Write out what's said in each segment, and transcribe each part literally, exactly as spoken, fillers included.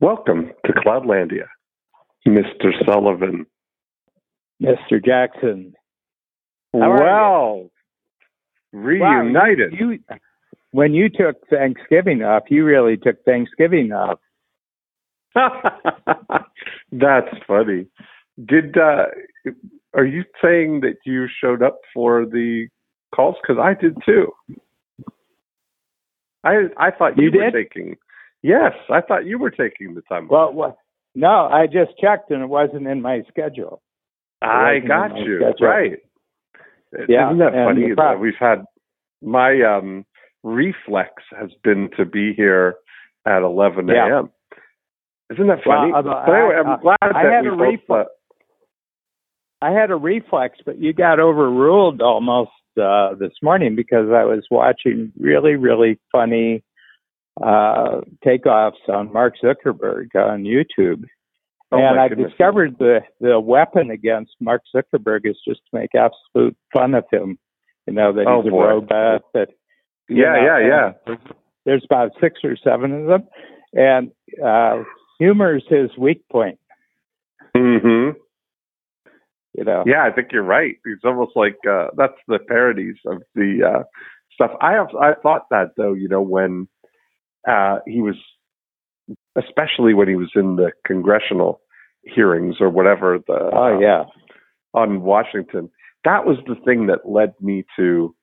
Welcome to Cloudlandia, Mister Sullivan. Mister Jackson. Wow. Reunited. Wow, you, you, when you took Thanksgiving off, you really took Thanksgiving off. That's funny. Did uh, are you saying that you showed up for the calls? Because I did too. I I thought you, you were taking. Yes, I thought you were taking the time. Well, well no, I just checked and it wasn't in my schedule. I got you schedule. Right. Yeah, isn't that funny that we've had my um, reflex has been to be here at eleven a.m. Yeah. Isn't that funny? Well, uh, but anyway, I'm I, glad I, that I had we a reflex. Both, uh, I had a reflex, but you got overruled almost uh, this morning because I was watching really, really funny uh, takeoffs on Mark Zuckerberg on YouTube. Oh, and I goodness. discovered the, the weapon against Mark Zuckerberg is just to make absolute fun of him. You know, that oh, he's a boy. robot. That, yeah, know, yeah, yeah. There's about six or seven of them. And uh, humor is his weak point. Mm-hmm. You know. Yeah, I think you're right. It's almost like uh, that's the parodies of the uh, stuff. I have, I thought that, though, you know, when uh, he was, especially when he was in the congressional hearings or whatever, the oh um, yeah, on Washington, that was the thing that led me to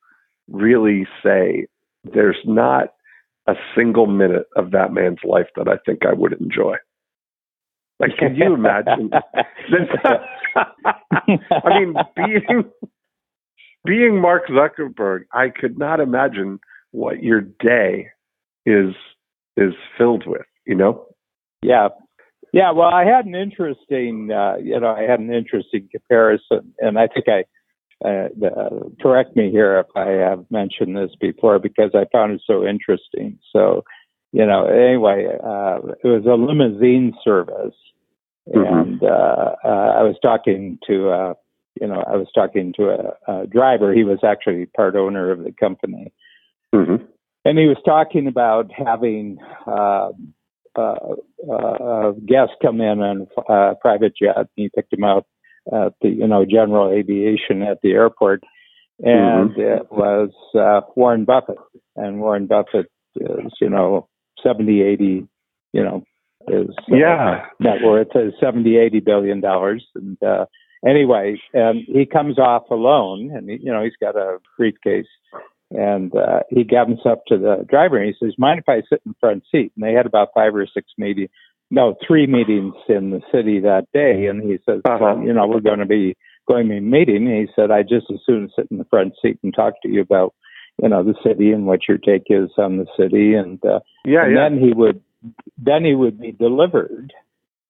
really say there's not a single minute of that man's life that I think I would enjoy. Like, can you imagine? I mean, being being Mark Zuckerberg, I could not imagine what your day is is filled with. You know? Yeah. Yeah. Well, I had an interesting, uh, you know, I had an interesting comparison, and I think I, uh, uh, correct me here if I have mentioned this before, because I found it so interesting. So, you know, anyway, uh, it was a limousine service, and, mm-hmm. uh, uh, I was talking to, uh, you know, I was talking to a, a driver. He was actually part owner of the company. Mm-hmm. And he was talking about having, uh, Uh, uh, a guest come in on a uh, private jet, and he picked him up at the, you know, general aviation at the airport. And mm-hmm. it was uh, Warren Buffett. And Warren Buffett is, you know, seventy, eighty, you know, his uh, yeah. net worth is seventy, eighty billion dollars. And uh, anyway, and he comes off alone, and, he, you know, he's got a briefcase. And uh, he comes up to the driver and he says, mind if I sit in the front seat? And they had about five or six meetings, no, three meetings in the city that day. And he says, uh-huh. well, you know, we're going to be going to be meeting. And he said, I just as soon sit in the front seat and talk to you about, you know, the city and what your take is on the city. And, uh, yeah, and yeah. then he would, then he would be delivered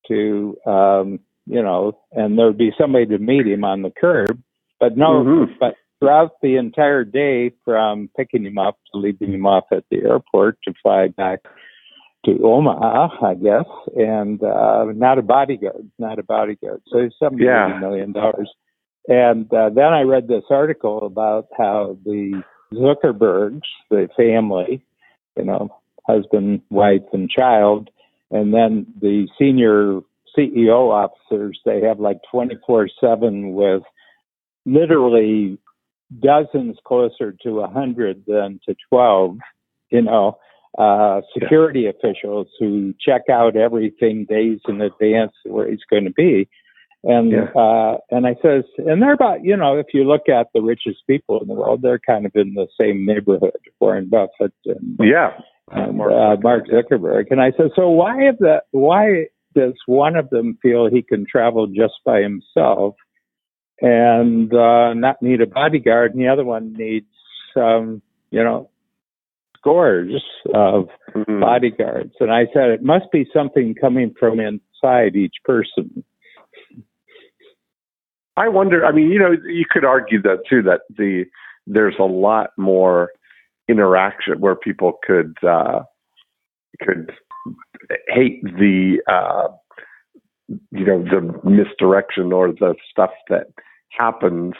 to, um, you know, and there would be somebody to meet him on the curb, but no, mm-hmm. but. Throughout the entire day, from picking him up to leaving him off at the airport to fly back to Omaha, I guess, and uh, not a bodyguard, not a bodyguard. So he's seventy yeah. million dollars. And uh, then I read this article about how the Zuckerbergs, the family, you know, husband, wife, and child, and then the senior C E O officers, they have like twenty-four seven with literally dozens closer to a hundred than to twelve, you know, uh, security yeah. officials who check out everything days in advance where he's going to be. And, yeah. uh, and I says, and they're about, you know, if you look at the richest people in the world, they're kind of in the same neighborhood, Warren Buffett and, yeah. and uh, Mark Zuckerberg. And I said, so why have that, why does one of them feel he can travel just by himself and uh, not need a bodyguard, and the other one needs, um, you know, scores of mm-hmm. bodyguards? And I said, it must be something coming from inside each person. I wonder, I mean, you know, you could argue that, too, that the there's a lot more interaction where people could uh, could hate the, uh, you know, the misdirection or the stuff that happens.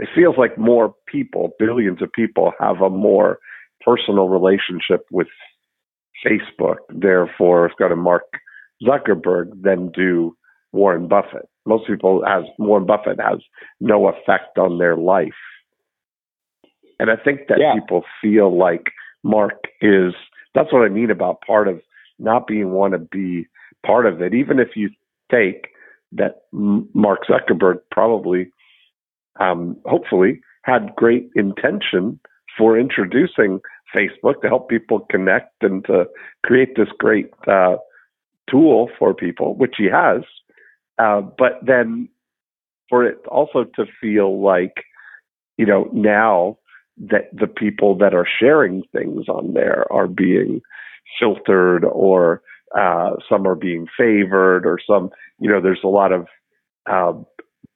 It feels like more people, billions of people, have a more personal relationship with Facebook. Therefore, it's got to mark Zuckerberg than do Warren Buffett. Most people has Warren Buffett has no effect on their life. And I think that yeah. people feel like Mark is, that's what I mean about part of not being want to be part of it. Even if you take that Mark Zuckerberg probably, um, hopefully, had great intention for introducing Facebook to help people connect and to create this great uh, tool for people, which he has. Uh, but then for it also to feel like, you know, now that the people that are sharing things on there are being filtered, or uh, some are being favored, or some, you know, there's a lot of uh,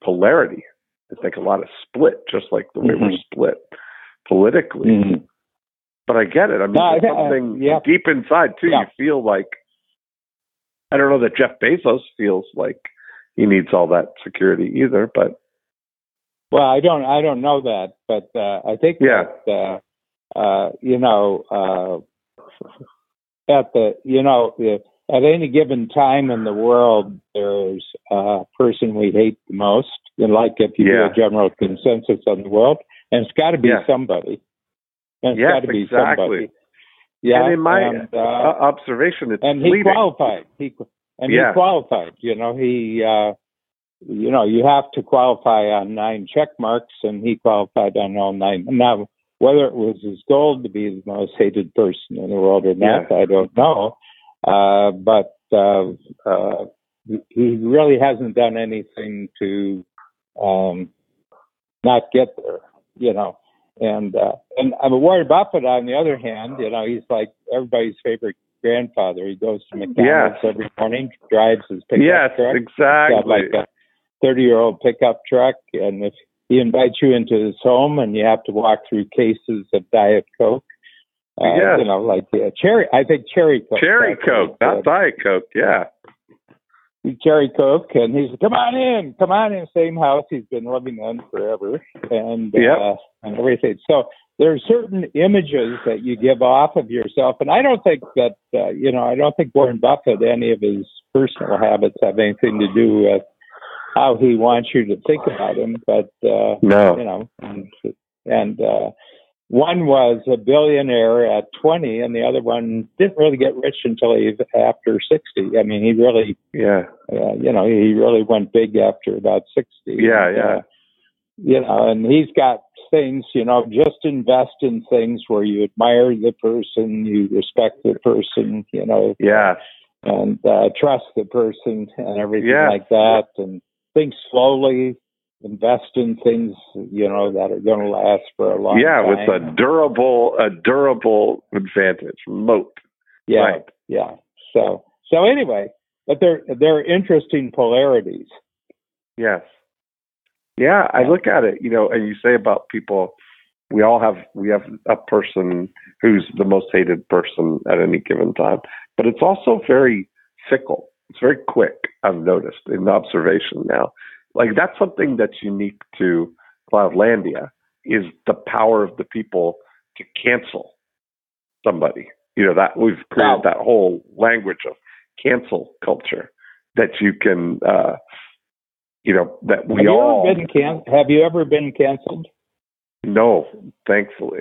polarity. It's like a lot of split, just like the way mm-hmm. we're split politically. Mm-hmm. But I get it. I mean, no, there's I, something uh, yeah. deep inside, too. Yeah. You feel like, I don't know that Jeff Bezos feels like he needs all that security either, but. Well, I don't, I don't know that, but uh, I think yeah. that, uh, uh, you know, uh, at the, you know, at any given time in the world, there is a person we hate the most. And like if you yeah. do a general consensus on the world, and it's got to be yeah. somebody. And it's yes, got to be exactly. somebody. Yeah, and in my and, uh, observation, it's and fleeting. he qualified. He and yeah. he qualified. You know, he, uh, you know, you have to qualify on nine check marks, and he qualified on all nine. Now, whether it was his goal to be the most hated person in the world or not, yeah. I don't know. Uh, but uh, uh, he really hasn't done anything to um, not get there, you know. And uh, and I mean, Warren Buffett, on the other hand, you know, he's like everybody's favorite grandfather. He goes to McDonald's yes. every morning, drives his pickup yes, truck. Yes, exactly. He's got like a thirty-year-old pickup truck, and if he invites you into his home, and you have to walk through cases of Diet Coke, uh, yes. you know, like yeah, cherry. I think cherry Coke. Cherry Coke, not Diet Coke. Yeah. Cherry Coke, and he's come on in, come on in, same house he's been living in forever, and yep. uh, and everything. So there are certain images that you give off of yourself, and I don't think that uh, you know, I don't think Warren Buffett, any of his personal habits have anything to do with how he wants you to think about him. But uh, no, you know, and, and uh, one was a billionaire at twenty, and the other one didn't really get rich until he, after sixty. I mean, he really, yeah, uh, you know, he really went big after about sixty. Yeah, and, yeah. Uh, you know, and he's got things, you know, just invest in things where you admire the person, you respect the person, you know, yeah, and uh, trust the person and everything yeah. like that, and think slowly. Invest in things, you know, that are going to last for a long yeah, time. Yeah, with a durable, a durable advantage, moat. Yeah, right. yeah. So, so anyway, but they're they're interesting polarities. Yes. Yeah, I look at it, you know, and you say about people, we all have we have a person who's the most hated person at any given time, but it's also very fickle. It's very quick. I've noticed in observation now. Like, that's something that's unique to Cloudlandia, is the power of the people to cancel somebody. You know, that we've created wow. that whole language of cancel culture that you can, uh, you know, that we have you all. Ever been can- have you ever been canceled? No, thankfully.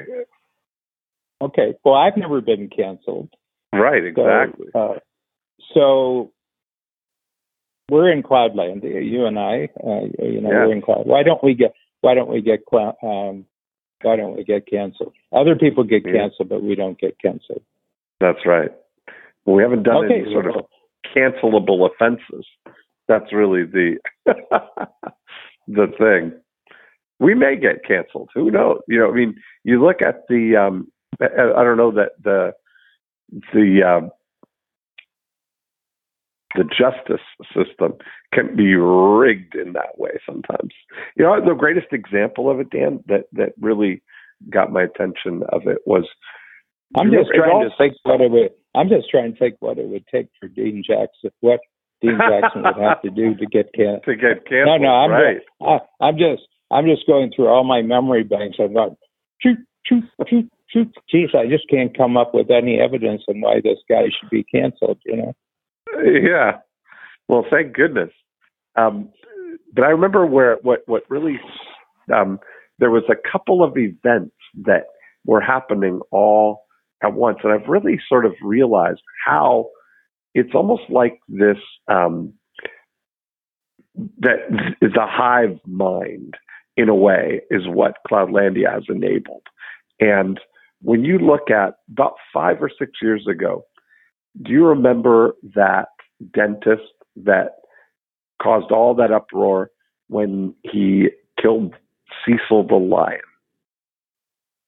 Okay. Well, I've never been canceled. Right, exactly. So. Uh, so We're in Cloudlandia, you and I. Uh, you know, yeah. we're in Cloud. Why don't we get? Why don't we get? Um, why don't we get canceled? Other people get canceled, yeah. but we don't get canceled. That's right. We haven't done okay, any sort well, of cancelable offenses. That's really the the thing. We may get canceled. Who knows? You know, I mean, you look at the. Um, I don't know that the the. Um, The justice system can be rigged in that way sometimes. You know, the greatest example of it, Dan, that, that really got my attention of it was. I'm just trying to think what it would. I'm just trying to think what it would take for Dean Jackson. What Dean Jackson would have to do to get can to get canceled. No, no, I'm right. just, I, I'm just I'm just going through all my memory banks. I'm like, shoot, shoot, shoot, geez, I just can't come up with any evidence on why this guy should be canceled, you know? Yeah. Well, thank goodness. Um, but I remember where what, what really, um, there was a couple of events that were happening all at once. And I've really sort of realized how it's almost like this, um, that the hive mind, in a way, is what Cloudlandia has enabled. And when you look at about five or six years ago, do you remember that dentist that caused all that uproar when he killed Cecil the lion?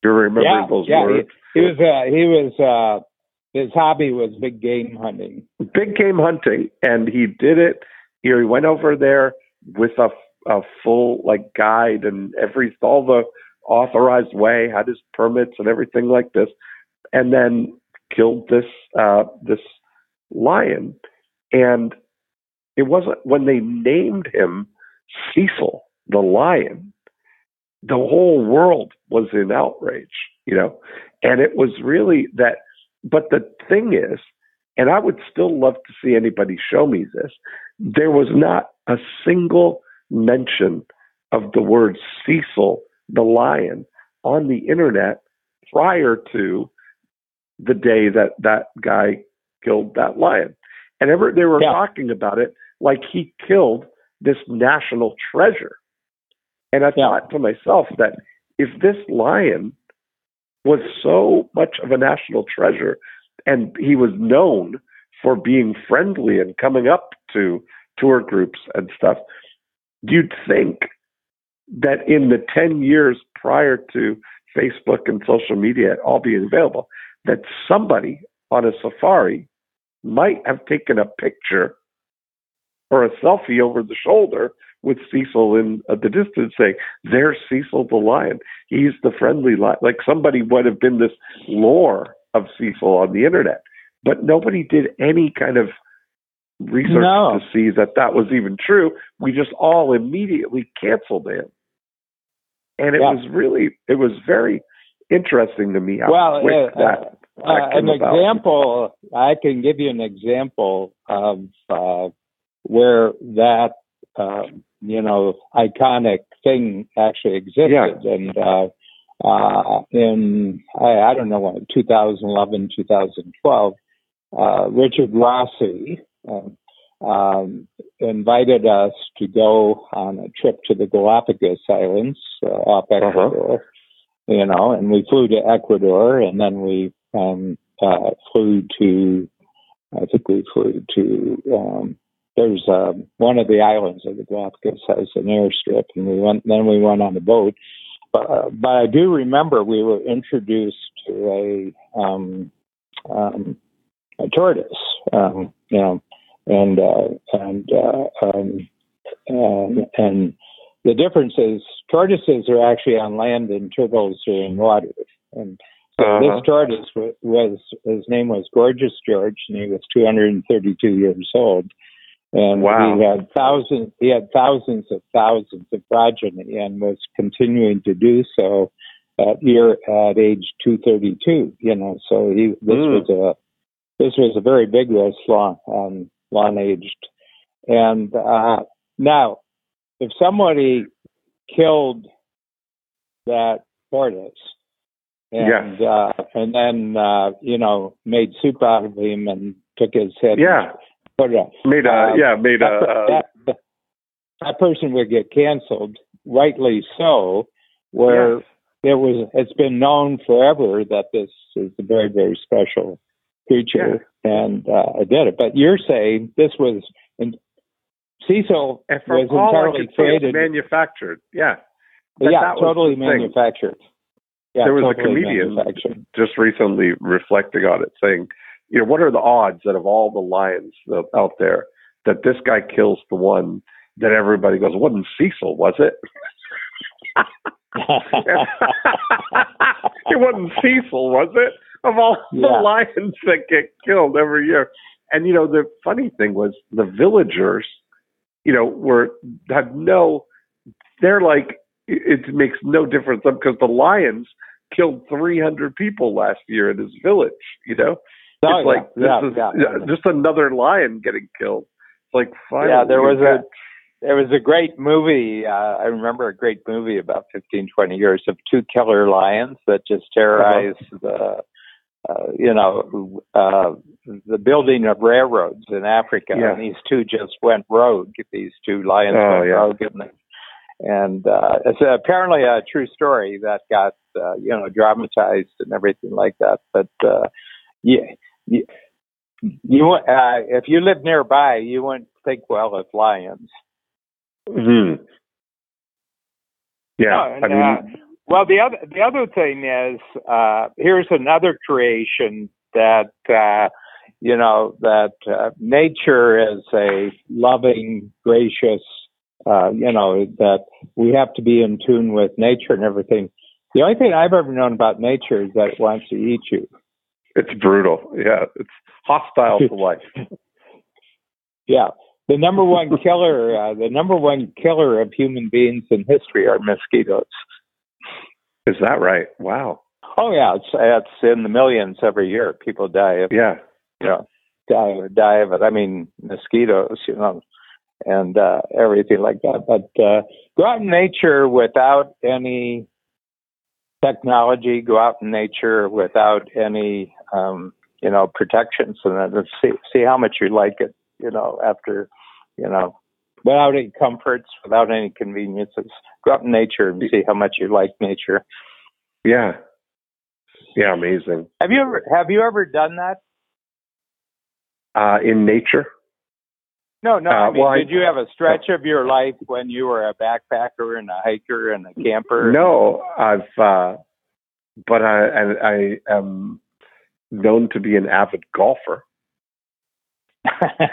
Do you remember yeah, those yeah, words? He, he was, uh, he was uh, his hobby was big game hunting. Big game hunting. And he did it. He went over there with a, a full like guide and every all the authorized way, had his permits and everything like this, and then killed this uh, this lion. And it wasn't when they named him Cecil the lion, the whole world was in outrage, you know. And it was really that. But the thing is, and I would still love to see anybody show me this, there was not a single mention of the word Cecil the lion on the internet prior to the day that that guy killed that lion. And ever they were yeah. talking about it like he killed this national treasure. And I yeah. thought to myself that if this lion was so much of a national treasure and he was known for being friendly and coming up to tour groups and stuff, you'd think that in the ten years prior to Facebook and social media all being available, that somebody on a safari might have taken a picture or a selfie over the shoulder with Cecil in uh, the distance saying, there's Cecil the lion. He's the friendly lion. Like somebody would have been this lore of Cecil on the internet, but nobody did any kind of research no. to see that that was even true. We just all immediately canceled it. And it yeah. was really, it was very interesting to me. How well, quick uh, that, that uh, an about. example, I can give you an example of uh, where that, uh, you know, iconic thing actually existed. Yeah. And uh, uh, in, I, I don't know, two thousand eleven, two thousand twelve, uh, Richard Rossi, Um, um, invited us to go on a trip to the Galapagos Islands uh, off Ecuador, uh-huh. you know, and we flew to Ecuador, and then we um, uh, flew to, I think we flew to, um, there's uh, one of the islands of the Galapagos has an airstrip, and we went. Then we went on a boat. But, uh, but I do remember we were introduced to a, um, um, a tortoise, um, you know, And, uh, and, uh, um, and, and the difference is tortoises are actually on land and turtles are in water. And so uh-huh. this tortoise was, was, his name was Gorgeous George, and he was two hundred thirty-two years old. And wow. he had thousands, he had thousands of thousands of progeny and was continuing to do so at year, at age two thirty-two, you know, so he, this mm. was a, this was a very big list, long, um, long-aged. And uh, now, if somebody killed that tortoise and yeah. uh, and then, uh, you know, made soup out of him and took his head yeah. and put it up. Made a, uh, yeah, made that, a... That, that person would get canceled, rightly so, where yes. it was, it's been known forever that this is a very, very special creature. Yeah. And uh, I did it. But you're saying this was, in, Cecil and was entirely created. Manufactured. Yeah. That, yeah, that totally manufactured. Yeah, there was totally a comedian just recently reflecting on it saying, you know, what are the odds that of all the lions out there that this guy kills the one that everybody goes, wasn't Cecil, was it? It wasn't Cecil, was it? Of all yeah. the lions that get killed every year. And, you know, the funny thing was the villagers, you know, were, had no, they're like, it, it makes no difference because the lions killed three hundred people last year in his village, you know? Oh, it's yeah, like, this yeah, is yeah, yeah. just another lion getting killed. It's like, finally. Yeah, there was a... There was a great movie, uh, I remember a great movie about fifteen, twenty years of two killer lions that just terrorized uh-huh. the, uh, you know, uh, the building of railroads in Africa. Yeah. And these two just went rogue. These two lions oh, went yeah. rogue. And, and uh, it's apparently a true story that got, uh, you know, dramatized and everything like that. But, uh, yeah. yeah. You, uh, if you live nearby, you wouldn't think well of lions. Mm-hmm. Yeah. Oh, and, I mean, uh, well, the other the other thing is uh, here's another creation that uh, you know that uh, nature is a loving, gracious. Uh, you know that we have to be in tune with nature and everything. The only thing I've ever known about nature is that it wants to eat you. It's brutal. Yeah, it's hostile to life. Yeah. The number one killer, uh, the number one killer of human beings in history are mosquitoes. Is that right? Wow. Oh yeah, it's it's in the millions every year. People die of yeah, you know, die die of it. I mean, mosquitoes, you know, and uh, everything like that. But uh, go out in nature without any technology. Go out in nature without any, um, you know, protections, and then see see how much you like it. You know, after, you know, without any comforts, without any conveniences, go out in nature and see how much you like nature. Yeah, yeah, amazing. Have you ever have you ever done that? Uh, in nature? No, no. Uh, I mean, well, did I, you have a stretch uh, of your life when you were a backpacker and a hiker and a camper? No, I've, uh, but I, I I am known to be an avid golfer.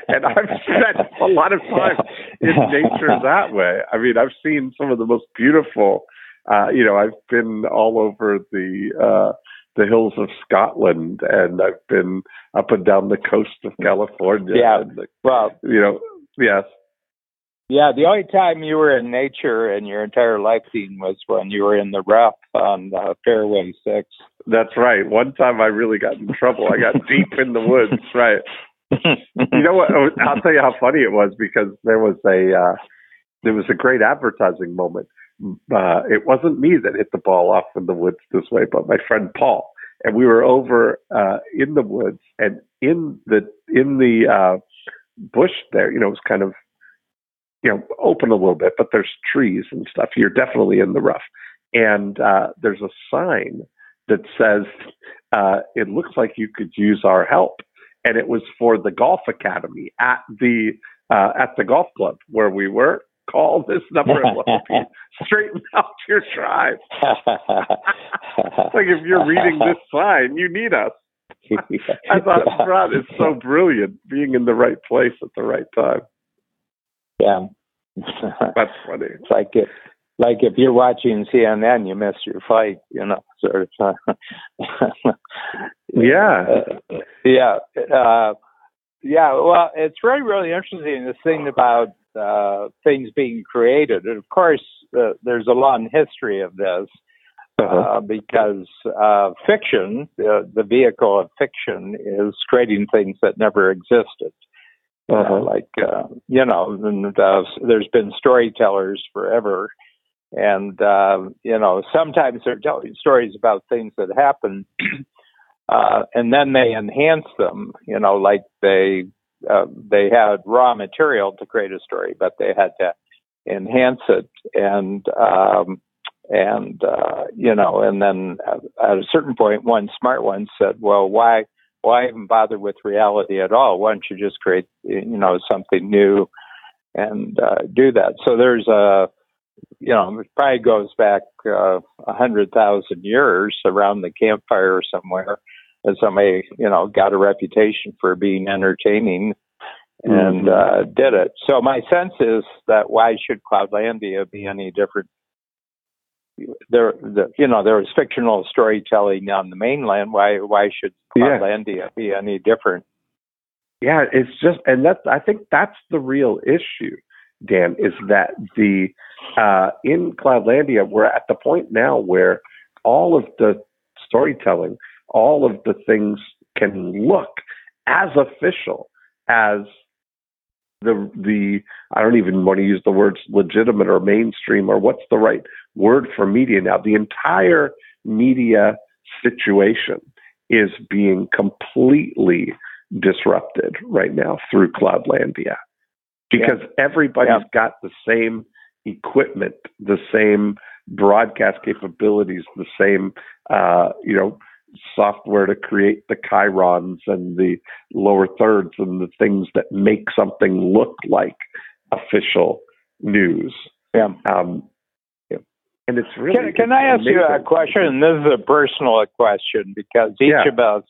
And I've spent a lot of time in nature that way. I mean, I've seen some of the most beautiful, uh, you know, I've been all over the uh, the hills of Scotland, and I've been up and down the coast of California. Yeah, and the, well, you know, yes. Yeah, the only time you were in nature in your entire life, Dean, was when you were in the rough on uh, Fairway six. That's right. One time I really got in trouble. I got deep in the woods, right. You know what? I'll tell you how funny it was, because there was a uh, there was a great advertising moment. Uh, it wasn't me that hit the ball off in the woods this way, but my friend Paul. And we were over uh, in the woods, and in the in the uh, bush there, you know, it was kind of you know open a little bit, but there's trees and stuff. You're definitely in the rough, and uh, there's a sign that says uh, it looks like you could use our help. And it was for the golf academy at the uh, at the golf club where we were. Call this number and we'll help you straighten out your drive. Like, if you're reading this sign, you need us. I thought, Rod, it's so brilliant, being in the right place at the right time. Yeah, that's funny. It's like it. Like if you're watching C N N, you miss your flight, you know, sort of. yeah. Uh, yeah. Uh, yeah. Well, it's really, really interesting, this thing about uh, things being created. And of course, uh, there's a long history of this uh, uh-huh. because uh, fiction, uh, the vehicle of fiction, is creating things that never existed. Uh-huh. Uh, like, uh, you know, and, uh, there's been storytellers forever. And, uh, you know, sometimes they're telling stories about things that happen, uh, and then they enhance them, you know, like they uh, they had raw material to create a story, but they had to enhance it. And, um, and uh, you know, and then at a certain point, one smart one said, well, why, why even bother with reality at all? Why don't you just create, you know, something new and uh, do that? So there's a... You know, it probably goes back a uh, hundred thousand years around the campfire somewhere, and somebody, you know, got a reputation for being entertaining and mm-hmm. uh, did it. So my sense is that why should Cloudlandia be any different? There, the, you know, there was fictional storytelling on the mainland. Why, why should Cloudlandia yeah. be any different? Yeah, it's just, and that's, I think that's the real issue, Dan, is that the uh, in Cloudlandia, we're at the point now where all of the storytelling, all of the things can look as official as the, the I don't even want to use the words legitimate or mainstream or what's the right word for media now. The entire media situation is being completely disrupted right now through Cloudlandia because yeah. everybody's yeah. got the same equipment, the same broadcast capabilities, the same, uh, you know, software to create the chirons and the lower thirds and the things that make something look like official news. Yeah. Um, yeah. And it's really. Can, can I ask amazing. you a question? This is a personal question because each yeah. of us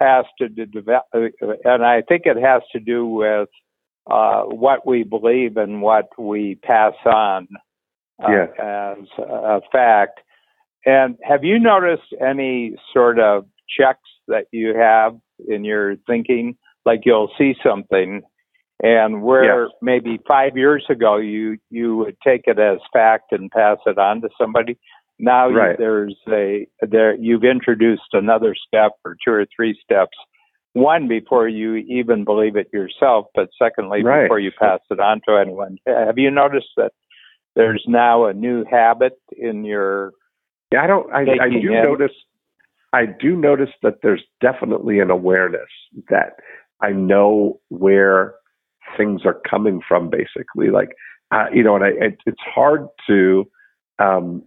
has to develop, and I think it has to do with uh, what we believe and what we pass on uh, yeah. as a fact. And have you noticed any sort of checks that you have in your thinking? Like you'll see something, and where yes. maybe five years ago you, you would take it as fact and pass it on to somebody. Now right. you, there's a there you've introduced another step or two or three steps. One, before you even believe it yourself, but secondly, right. before you pass it on to anyone. Have you noticed that there's now a new habit in your I don't. I, I do in. notice. I do notice that there's definitely an awareness that I know where things are coming from. Basically, like uh, you know, and I, it, it's hard to. Um,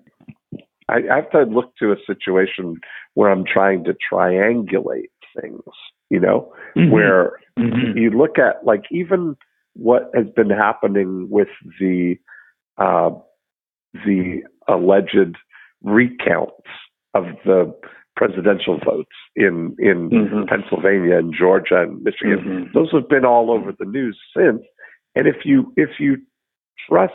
I, I have to look to a situation where I'm trying to triangulate things. You know, mm-hmm. where mm-hmm. you look at like even what has been happening with the uh, the alleged recounts of the presidential votes in in mm-hmm. Pennsylvania and Georgia and Michigan. Mm-hmm. Those have been all over the news since. And if you if you trust,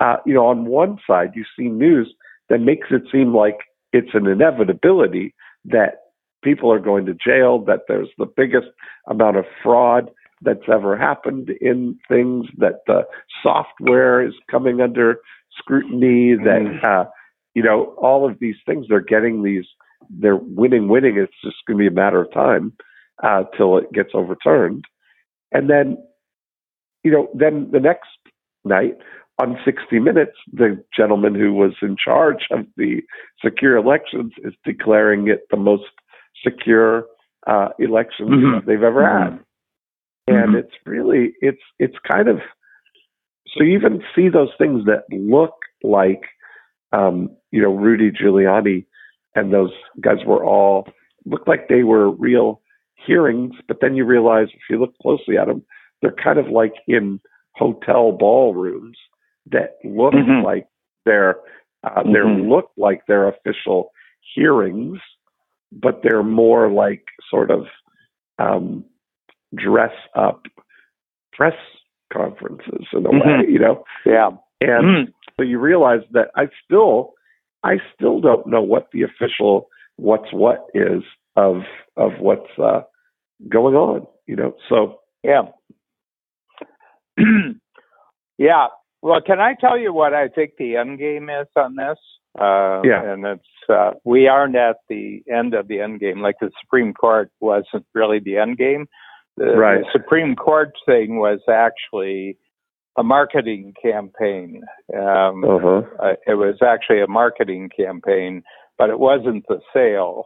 uh, you know, on one side you see news that makes it seem like it's an inevitability that people are going to jail, that there's the biggest amount of fraud that's ever happened in things, that the software is coming under scrutiny, that. Uh, You know, all of these things, they're getting these, they're winning, winning. It's just going to be a matter of time uh, till it gets overturned. And then, you know, then the next night on sixty minutes, the gentleman who was in charge of the secure elections is declaring it the most secure uh, election mm-hmm. they've ever had. Mm-hmm. And it's really, it's it's kind of, so you even see those things that look like, Um, you know, Rudy Giuliani and those guys were all, looked like they were real hearings, but then you realize if you look closely at them, they're kind of like in hotel ballrooms that look mm-hmm. like they're, uh, mm-hmm. they look like they're official hearings, but they're more like sort of um, dress up press conferences in a mm-hmm. way, you know? Yeah. And mm-hmm. so you realize that I still, I still don't know what the official what's what is of of what's uh, going on. You know, so yeah, yeah. Well, can I tell you what I think the end game is on this? Uh, yeah, and it's uh, we aren't at the end of the end game. Like the Supreme Court wasn't really the end game. The, right. the Supreme Court thing was actually a marketing campaign. Um, uh-huh. uh, it was actually a marketing campaign, but it wasn't the sale.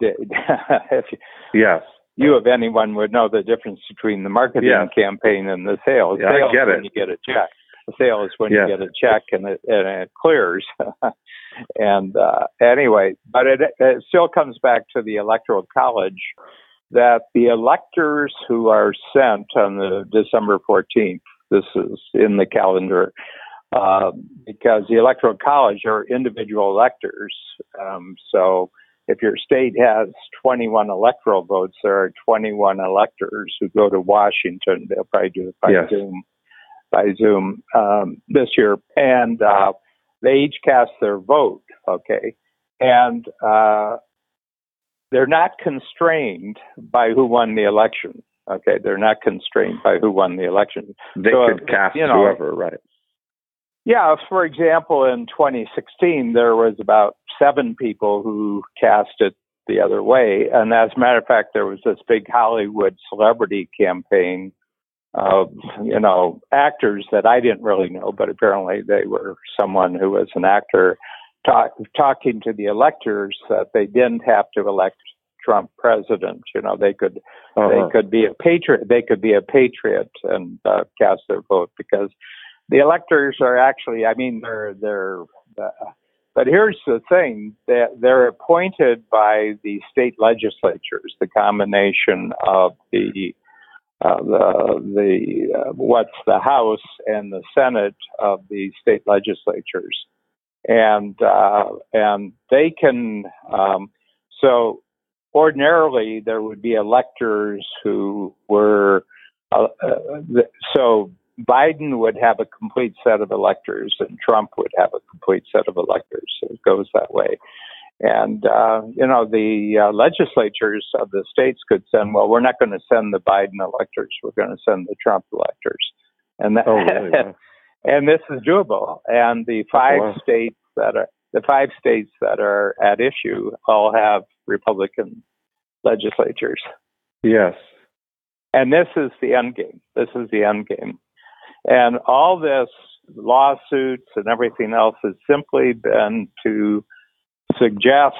if you, yes. You, if anyone, would know the difference between the marketing yes. campaign and the sale. Yeah, sale I get is it. when you get a check. The sale is when yes. you get a check and it, and it clears. and uh, anyway, but it, it still comes back to the Electoral College, that the electors who are sent on the December fourteenth, this is in the calendar, uh, because the Electoral College are individual electors. Um, so if your state has twenty-one electoral votes, there are twenty-one electors who go to Washington. They'll probably do it by yes. Zoom, by Zoom um, this year. And uh, they each cast their vote, okay? And uh, they're not constrained by who won the election. Okay, they're not constrained by who won the election. They so could if, cast you know, whoever, right? Yeah, for example, in twenty sixteen, there was about seven people who cast it the other way. And as a matter of fact, there was this big Hollywood celebrity campaign of, you know, actors that I didn't really know, but apparently they were someone who was an actor talk, talking to the electors that they didn't have to elect Trump president. You know, they could uh-huh. they could be a patriot. They could be a patriot and uh, cast their vote, because the electors are actually, I mean, they're they're. Uh, but here's the thing: that they're appointed by the state legislatures. The combination of the uh, the the uh, what's the House and the Senate of the state legislatures, and uh, and they can um, so. Ordinarily, there would be electors who were, uh, uh, so Biden would have a complete set of electors and Trump would have a complete set of electors. So it goes that way. And, uh, you know, the uh, legislatures of the states could send, well, we're not going to send the Biden electors. We're going to send the Trump electors. And that, oh, really? and, and this is doable. And the five oh, wow. states that are, the five states that are at issue all have Republican legislatures. Yes. And this is the end game. This is the end game. And all this lawsuits and everything else has simply been to suggest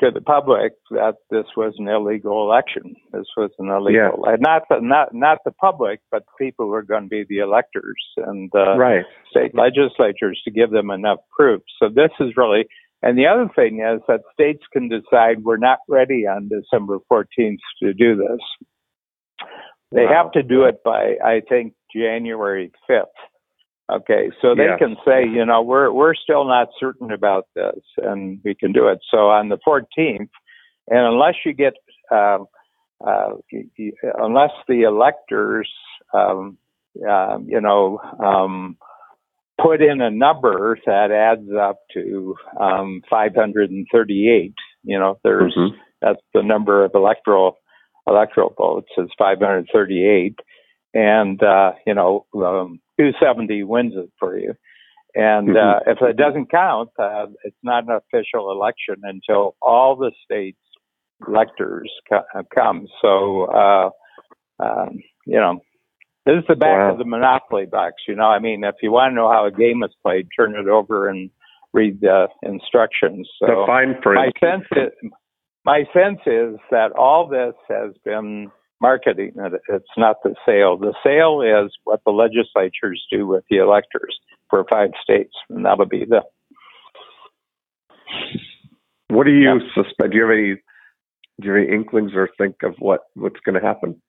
to the public that this was an illegal election. This was an illegal, yeah. not the, not not the public, but the people who are going to be the electors and uh, right. state legislatures, to give them enough proof. So this is really, and the other thing is that states can decide we're not ready on December fourteenth to do this. They wow. have to do it by, I think, January fifth. Okay, so they yes. can say, you know, we're we're still not certain about this, and we can do it. So on the fourteenth, and unless you get, uh, uh, unless the electors, um, uh, you know, um, put in a number that adds up to um, five hundred thirty-eight, you know, there's mm-hmm. that's the number of electoral electoral votes is five hundred thirty-eight, and uh, you know. Um, two seventy wins it for you. And uh, if it doesn't count, uh, it's not an official election until all the state's electors co- come. So, uh, um, you know, this is the back wow. of the Monopoly box. You know, I mean, if you want to know how a game is played, turn it over and read the instructions. So the fine print. My sense is, my sense is that all this has been marketing. It's not the sale. The sale is what the legislatures do with the electors for five states, and that'll be the. What do you yeah. suspect? Do you have any? Do you have any inklings or think of what, what's going to happen?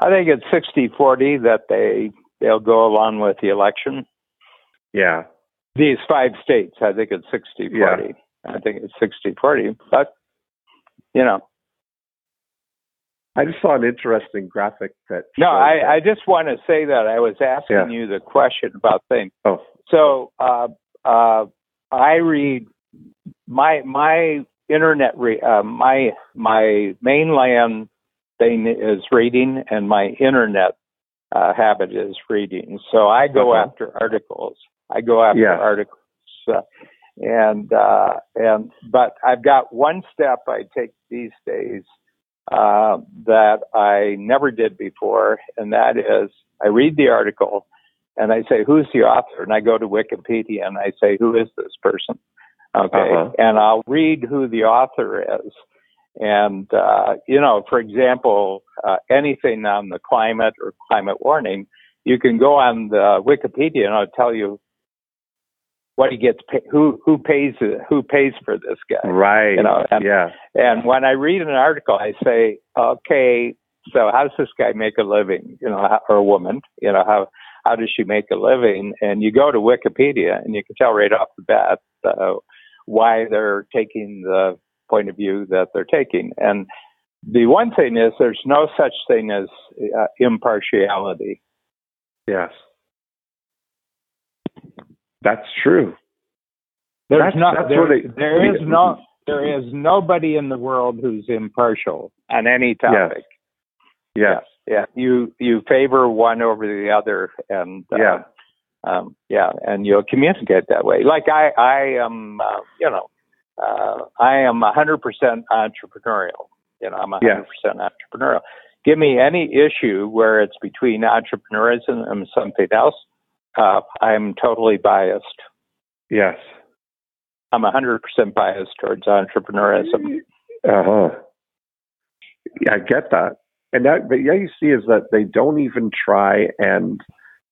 I think it's sixty forty that they they'll go along with the election. Yeah, these five states. I think it's sixty forty. Yeah. I think it's sixty forty, but you know. I just saw an interesting graphic that. No, I, that. I just want to say that I was asking yeah. you the question about things. Oh. So uh, uh, I read my my internet re- uh, my my mainland thing is reading, and my internet uh, habit is reading. So I go uh-huh. after articles. I go after yeah. articles, uh, and uh, and but I've got one step I take these days. Uh, that I never did before, and that is I read the article and I say, who's the author? And I go to Wikipedia and I say, who is this person? Okay. Uh-huh. And I'll read who the author is. And, uh, you know, for example, uh, anything on the climate or climate warning, you can go on the Wikipedia and I'll tell you what he gets, pay, who who pays who pays for this guy, right? You know, and, yeah. And when I read an article, I say, okay, so how does this guy make a living? You know, or a woman? You know, how how does she make a living? And you go to Wikipedia, and you can tell right off the bat uh, why they're taking the point of view that they're taking. And the one thing is, there's no such thing as uh, impartiality. Yes. That's true. There's that's, no, that's there, they, there is no, there is nobody in the world who's impartial on any topic. Yes. yes. Yeah. You you favor one over the other, and uh, yeah. Um, yeah, and you'll communicate that way. Like I, I am, uh, you know, uh, I am one hundred percent entrepreneurial. You know, I'm one hundred percent yeah. entrepreneurial. Give me any issue where it's between entrepreneurism and something else, uh, I'm totally biased. Yes. I'm one hundred percent biased towards entrepreneurism. Uh-huh. Yeah, I get that. And that, but yeah, you see is that they don't even try and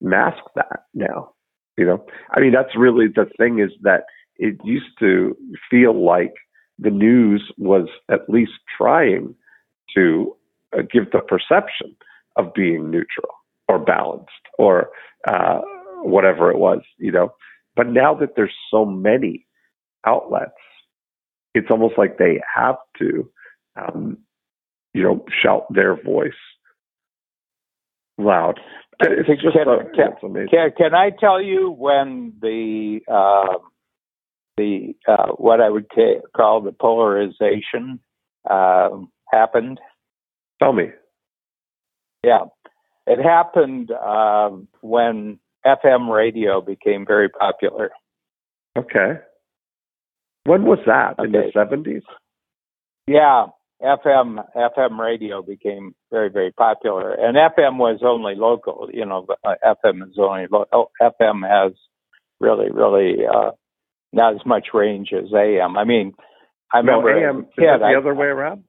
mask that now, you know? I mean, that's really the thing, is that it used to feel like the news was at least trying to uh, give the perception of being neutral or balanced or uh, whatever it was, you know? But now that there's so many outlets, it's almost like they have to, um, you know, shout their voice loud. It's can, just so, can, it's amazing. Can, can I tell you when the uh, the uh, what I would ca- call the polarization uh, happened? Tell me. Yeah, it happened uh, when F M radio became very popular. Okay. When was that? Okay. In the seventies? Yeah, F M F M radio became very, very popular. And F M was only local, you know, F M is only local. F M has really, really uh, not as much range as A M. I mean, I no, remember A M, as a kid, is it the I, other way around?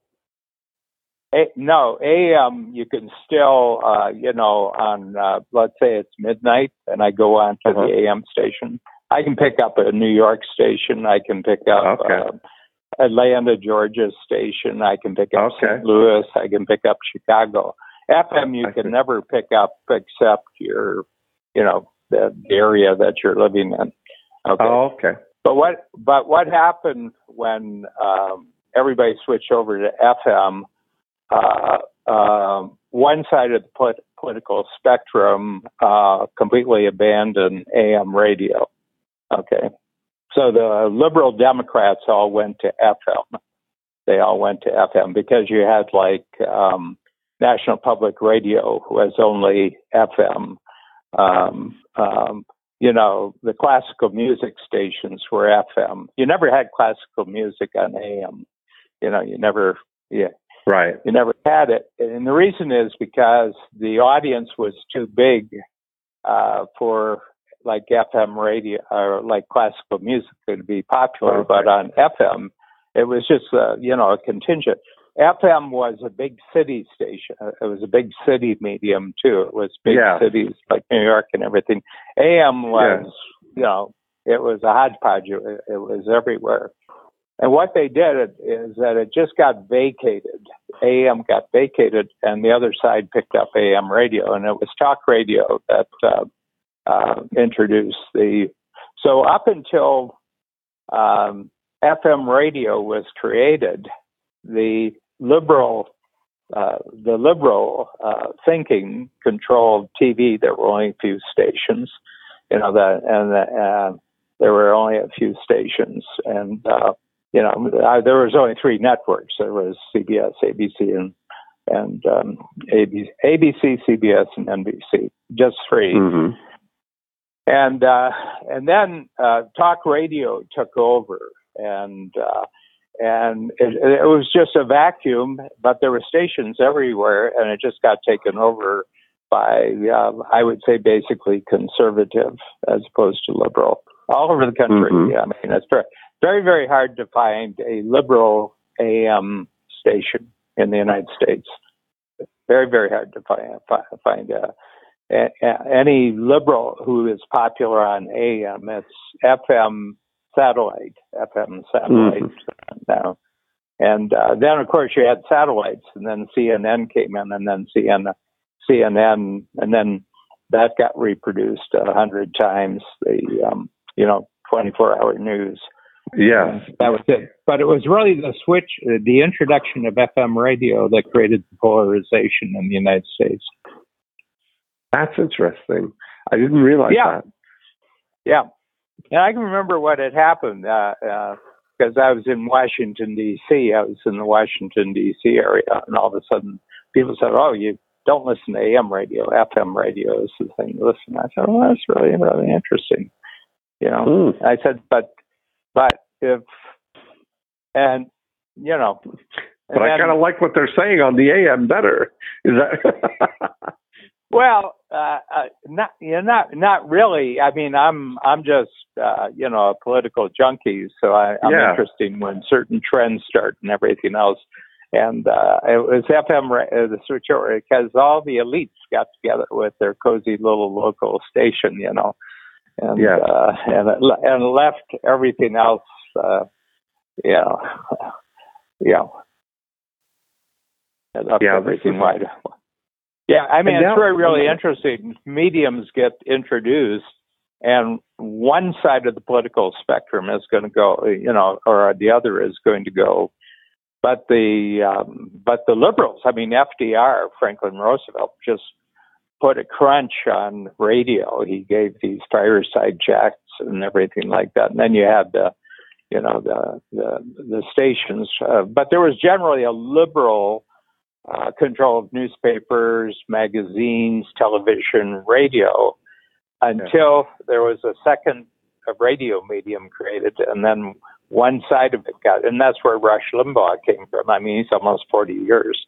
A, no, A M, you can still, uh, you know, on, uh, let's say it's midnight, and I go on to uh-huh. the A M station. I can pick up a New York station. I can pick up okay. uh, Atlanta, Georgia station. I can pick up okay. Saint Louis. I can pick up Chicago. F M you I can see. never pick up except your, you know, the area that you're living in. Okay. Oh, okay. But what, but what happened when um, everybody switched over to F M? Uh, uh, one side of the polit- political spectrum uh, completely abandoned A M radio. Okay. So the liberal Democrats all went to F M. They all went to F M because you had like um, National Public Radio was only F M. Um, um, you know, the classical music stations were F M. You never had classical music on A M. You know, you never, yeah, right. You never had it. And the reason is because the audience was too big uh, for like F M radio or like classical music would be popular, okay. but on F M, it was just, a, you know, a contingent. F M was a big city station. It was a big city medium too. It was big yeah. cities like New York and everything. A M was, yeah. you know, it was a hodgepodge. It, it was everywhere. And what they did is that it just got vacated. A M got vacated and the other side picked up A M radio, and it was talk radio that, uh, Uh, introduce the so up until um, F M radio was created, the liberal uh, the liberal uh, thinking controlled T V. There were only a few stations, you know, that and the, uh, there were only a few stations, and uh, you know I, there was only three networks. There was C B S, A B C, and and um, A B C, C B S, and N B C. Just three. Mm-hmm. And uh, and then uh, talk radio took over, and uh, and it, it was just a vacuum. But there were stations everywhere, and it just got taken over by uh, I would say basically conservative as opposed to liberal all over the country. Mm-hmm. I mean, it's very, very very hard to find a liberal A M station in the United States. Very very hard to find find a. A, any liberal who is popular on A M, it's F M satellite, F M satellite mm-hmm. now. And uh, then, of course, you had satellites, and then C N N came in, and then C N N, C N N and then that got reproduced a hundred times. The um, you know twenty-four hour news. Yeah, uh, that was it. But it was really the switch, the introduction of F M radio that created the polarization in the United States. That's interesting. I didn't realize yeah. that. Yeah. And I can remember what had happened because uh, uh, I was in Washington, D C. I was in the Washington, D C area, and all of a sudden people said, oh, you don't listen to A M radio, F M radio is the thing to listen to. I said, well, that's really, really interesting. You know, mm. I said, but, but if, and, you know. But I kind of like what they're saying on the A M better. Is that? Well, uh, not, you know, not, not really. I mean, I'm, I'm just, uh, you know, a political junkie. So I, I'm yeah. interested when certain trends start and everything else. And uh, it was F M, uh, the switch over, because all the elites got together with their cozy little local station, you know, and yeah. uh, and, it, and left everything else, uh, you know, you know, left yeah, everything wide. Yeah, I mean, now, it's really, really interesting. Mediums get introduced, and one side of the political spectrum is going to go, you know, or the other is going to go. But the um, but the liberals, I mean, F D R, Franklin Roosevelt, just put a crunch on radio. He gave these fireside chats and everything like that. And then you had the, you know, the the, the stations. Uh, but there was generally a liberal uh, control of newspapers, magazines, television, radio, until there was a second radio medium created, and then one side of it got, and that's where Rush Limbaugh came from. I mean, he's almost forty years,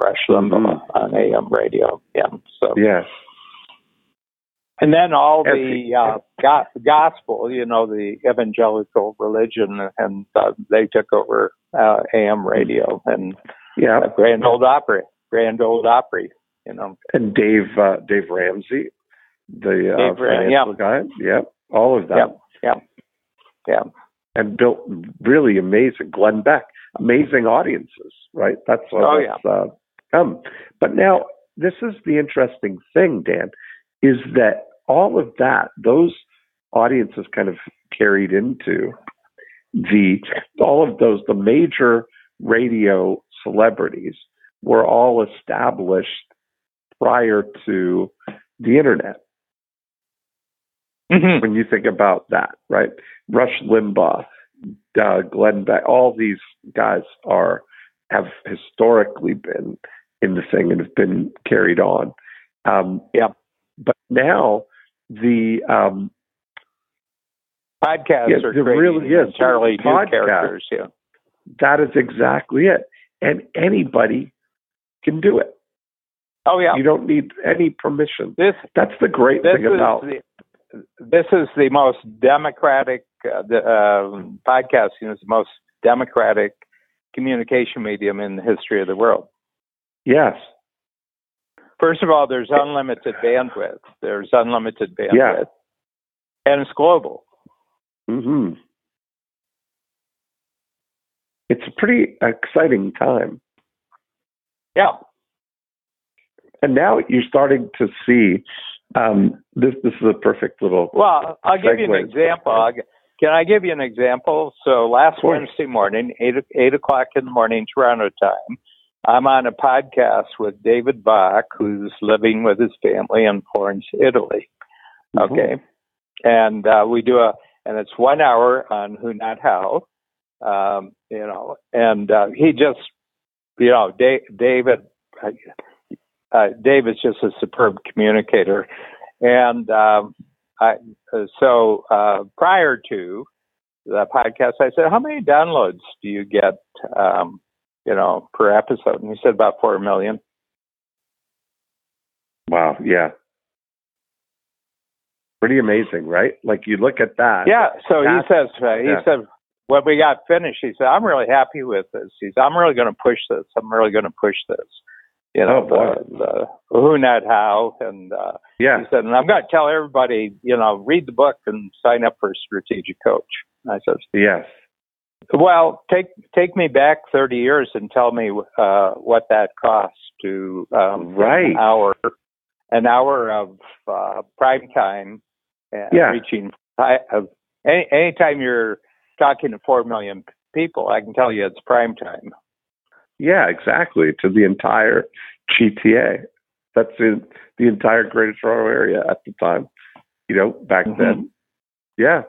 Rush Limbaugh mm-hmm. on A M radio. Yeah. So yes. And then all the uh, go- gospel, you know, the evangelical religion, and uh, they took over uh, A M radio and yeah, uh, Grand Old Opry, Grand Old Opry, you know. And Dave uh, Dave Ramsey, the uh, Dave financial Ram- guy. Yeah. All of that. Yeah. Yeah. Yeah. And built really amazing, Glenn Beck, amazing audiences, right? That's what oh, it's yeah. uh, come. But now, this is the interesting thing, Dan, is that all of that, those audiences kind of carried into the, all of those, the major radio celebrities were all established prior to the internet. Mm-hmm. When you think about that, right? Rush Limbaugh, uh, Glenn Beck, all these guys are have historically been in the thing and have been carried on. Um, yeah, but now the um, podcasts yeah, are really yes, entirely new characters. Yeah, that is exactly it, and anybody can do it. Oh yeah, you don't need any permission. This that's the great thing about. The- This is the most democratic, uh, the, uh, podcasting is the most democratic communication medium in the history of the world. Yes. First of all, there's unlimited bandwidth. There's unlimited bandwidth. Yeah. And it's global. Mm-hmm. It's a pretty exciting time. Yeah. And now you're starting to see... Um, this this is a perfect little. Well, I'll segue. give you an example. I'll, can I give you an example? So last Wednesday morning, eight eight o'clock in the morning Toronto time, I'm on a podcast with David Bach, who's living with his family in Florence, Italy. Okay, mm-hmm. and uh, we do a and it's one hour on Who Not How, um, you know, and uh, he just, you know, da- David. I, Uh, Dave is just a superb communicator. And um, I, uh, so uh, prior to the podcast, I said, how many downloads do you get, um, you know, per episode? And he said about four million. Wow. Yeah. Pretty amazing, right? Like you look at that. Yeah. So he says, uh, he yeah. said, when we got finished, he said, I'm really happy with this. He said, I'm really going to push this. I'm really going to push this. You know, oh, the, the Who Not How, and uh, yeah. he said, and I'm going to tell everybody, you know, read the book and sign up for Strategic Coach. And I said, yes. Well, take take me back thirty years and tell me uh, what that costs to um, right. an hour, an hour of uh, prime time, and yeah. reaching. I, uh, any anytime you're talking to four million people, I can tell you it's prime time. Yeah, exactly. To the entire G T A. That's in the entire Greater Toronto Area at the time, you know, back mm-hmm. then. Yeah.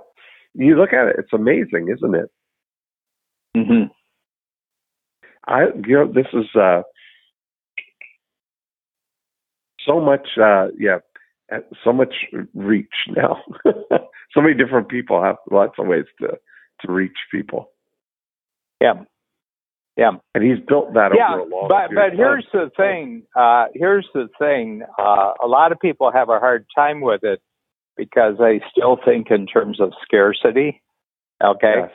You look at it, it's amazing, isn't it? Mm-hmm. I, you know, this is, uh, so much, uh, yeah, so much reach now. So many different people have lots of ways to, to reach people. Yeah. Yeah. And he's built that yeah, over a long but, period. But here's the thing. Uh, here's the thing. Uh, a lot of people have a hard time with it because they still think in terms of scarcity. Okay. Yes.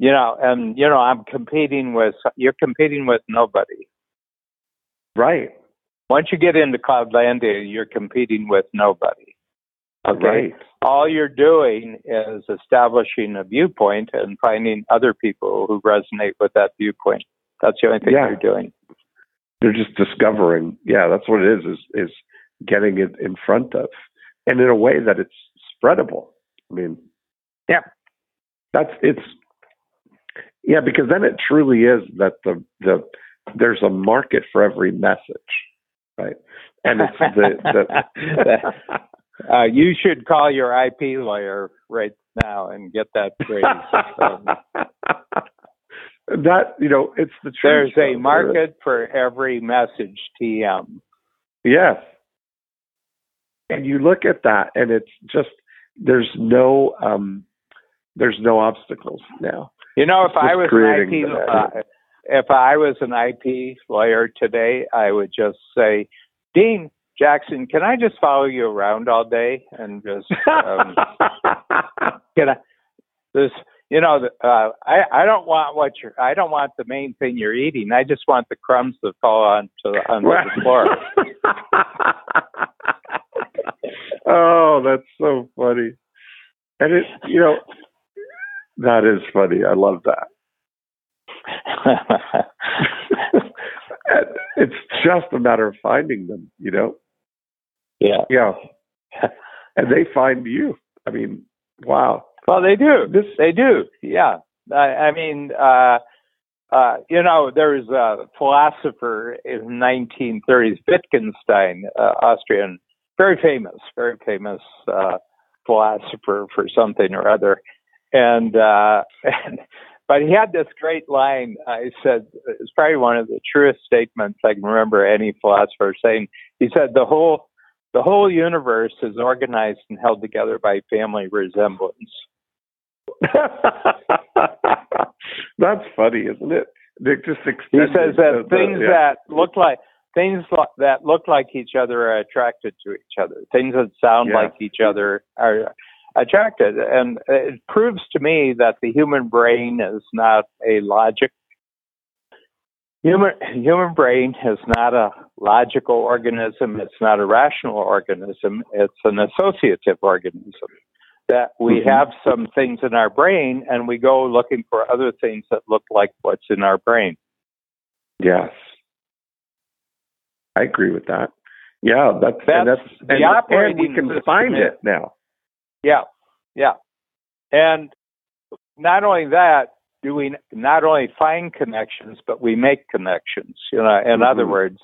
You know, and, you know, I'm competing with, you're competing with nobody. Right. Once you get into Cloudlandia, you're competing with nobody. Okay. Right. All you're doing is establishing a viewpoint and finding other people who resonate with that viewpoint. That's the only thing yeah. you're doing. You're just discovering. Yeah, that's what it is, is, is getting it in front of. And in a way that it's spreadable. I mean, yeah, that's, it's, yeah, because then it truly is that the, the, there's a market for every message, right? And it's the, the Uh, you should call your I P lawyer right now and get that phrase. Um, that, you know, it's the truth. There's a market for every message, T M. Yes. And you look at that, and it's just, there's no, um, there's no obstacles now. You know, if I was an I P, uh, if I was an I P lawyer today, I would just say, Dean Jackson, can I just follow you around all day and just um, can I? This, you know, uh, I I don't want what you're. I don't want the main thing you're eating. I just want the crumbs that fall onto the, onto the floor. Oh, that's so funny, and it you know that is funny. I love that. It's just a matter of finding them, you know? Yeah. Yeah. And they find you. I mean, wow. Well, they do. This, they do. Yeah. I, I mean, uh, uh, you know, there was a philosopher in the nineteen thirties, Wittgenstein, uh, Austrian, very famous, very famous uh, philosopher for something or other. And, uh, and, But he had this great line. I said, it's probably one of the truest statements I can remember any philosopher saying. He said, the whole, the whole universe is organized and held together by family resemblance. That's funny, isn't it? It just he says that things the, yeah. that look like, things lo- that look like each other are attracted to each other. Things that sound yeah. like each other are attracted, and it proves to me that the human brain is not a logic. Human human brain is not a logical organism. It's not a rational organism. It's an associative organism. That we mm-hmm. have some things in our brain, and we go looking for other things that look like what's in our brain. Yes, I agree with that. Yeah, that's that's, and that's the and, operating and we can find it now. Yeah, yeah. And not only that, do we not only find connections, but we make connections, you know, in mm-hmm. other words,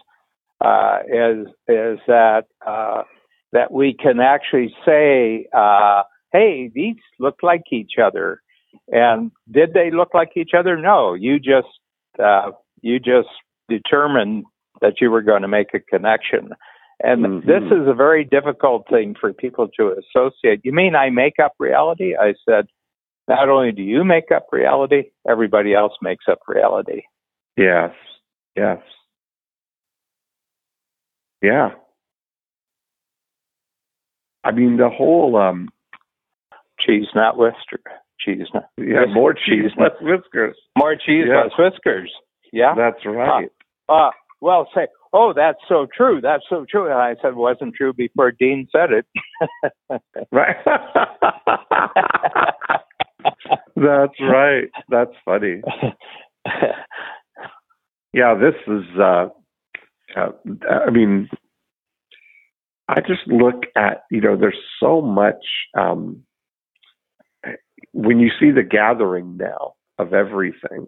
uh, is is that uh, that we can actually say, uh, hey, these look like each other. And did they look like each other? No, you just uh, you just determined that you were going to make a connection. And mm-hmm. this is a very difficult thing for people to associate. You mean I make up reality? I said, not only do you make up reality, everybody else makes up reality. Yes. Yes. Yeah. I mean, the whole... Um, cheese, not whiskers. Cheese, not... Yeah, whiskers. More cheese, less whiskers. More cheese, yeah. less whiskers. Yeah. That's right. Uh, uh, well, say... Oh, that's so true. That's so true. And I said, wasn't true before Dean said it. Right. That's right. That's funny. Yeah, this is, uh, uh, I mean, I just look at, you know, there's so much, um, when you see the gathering now of everything,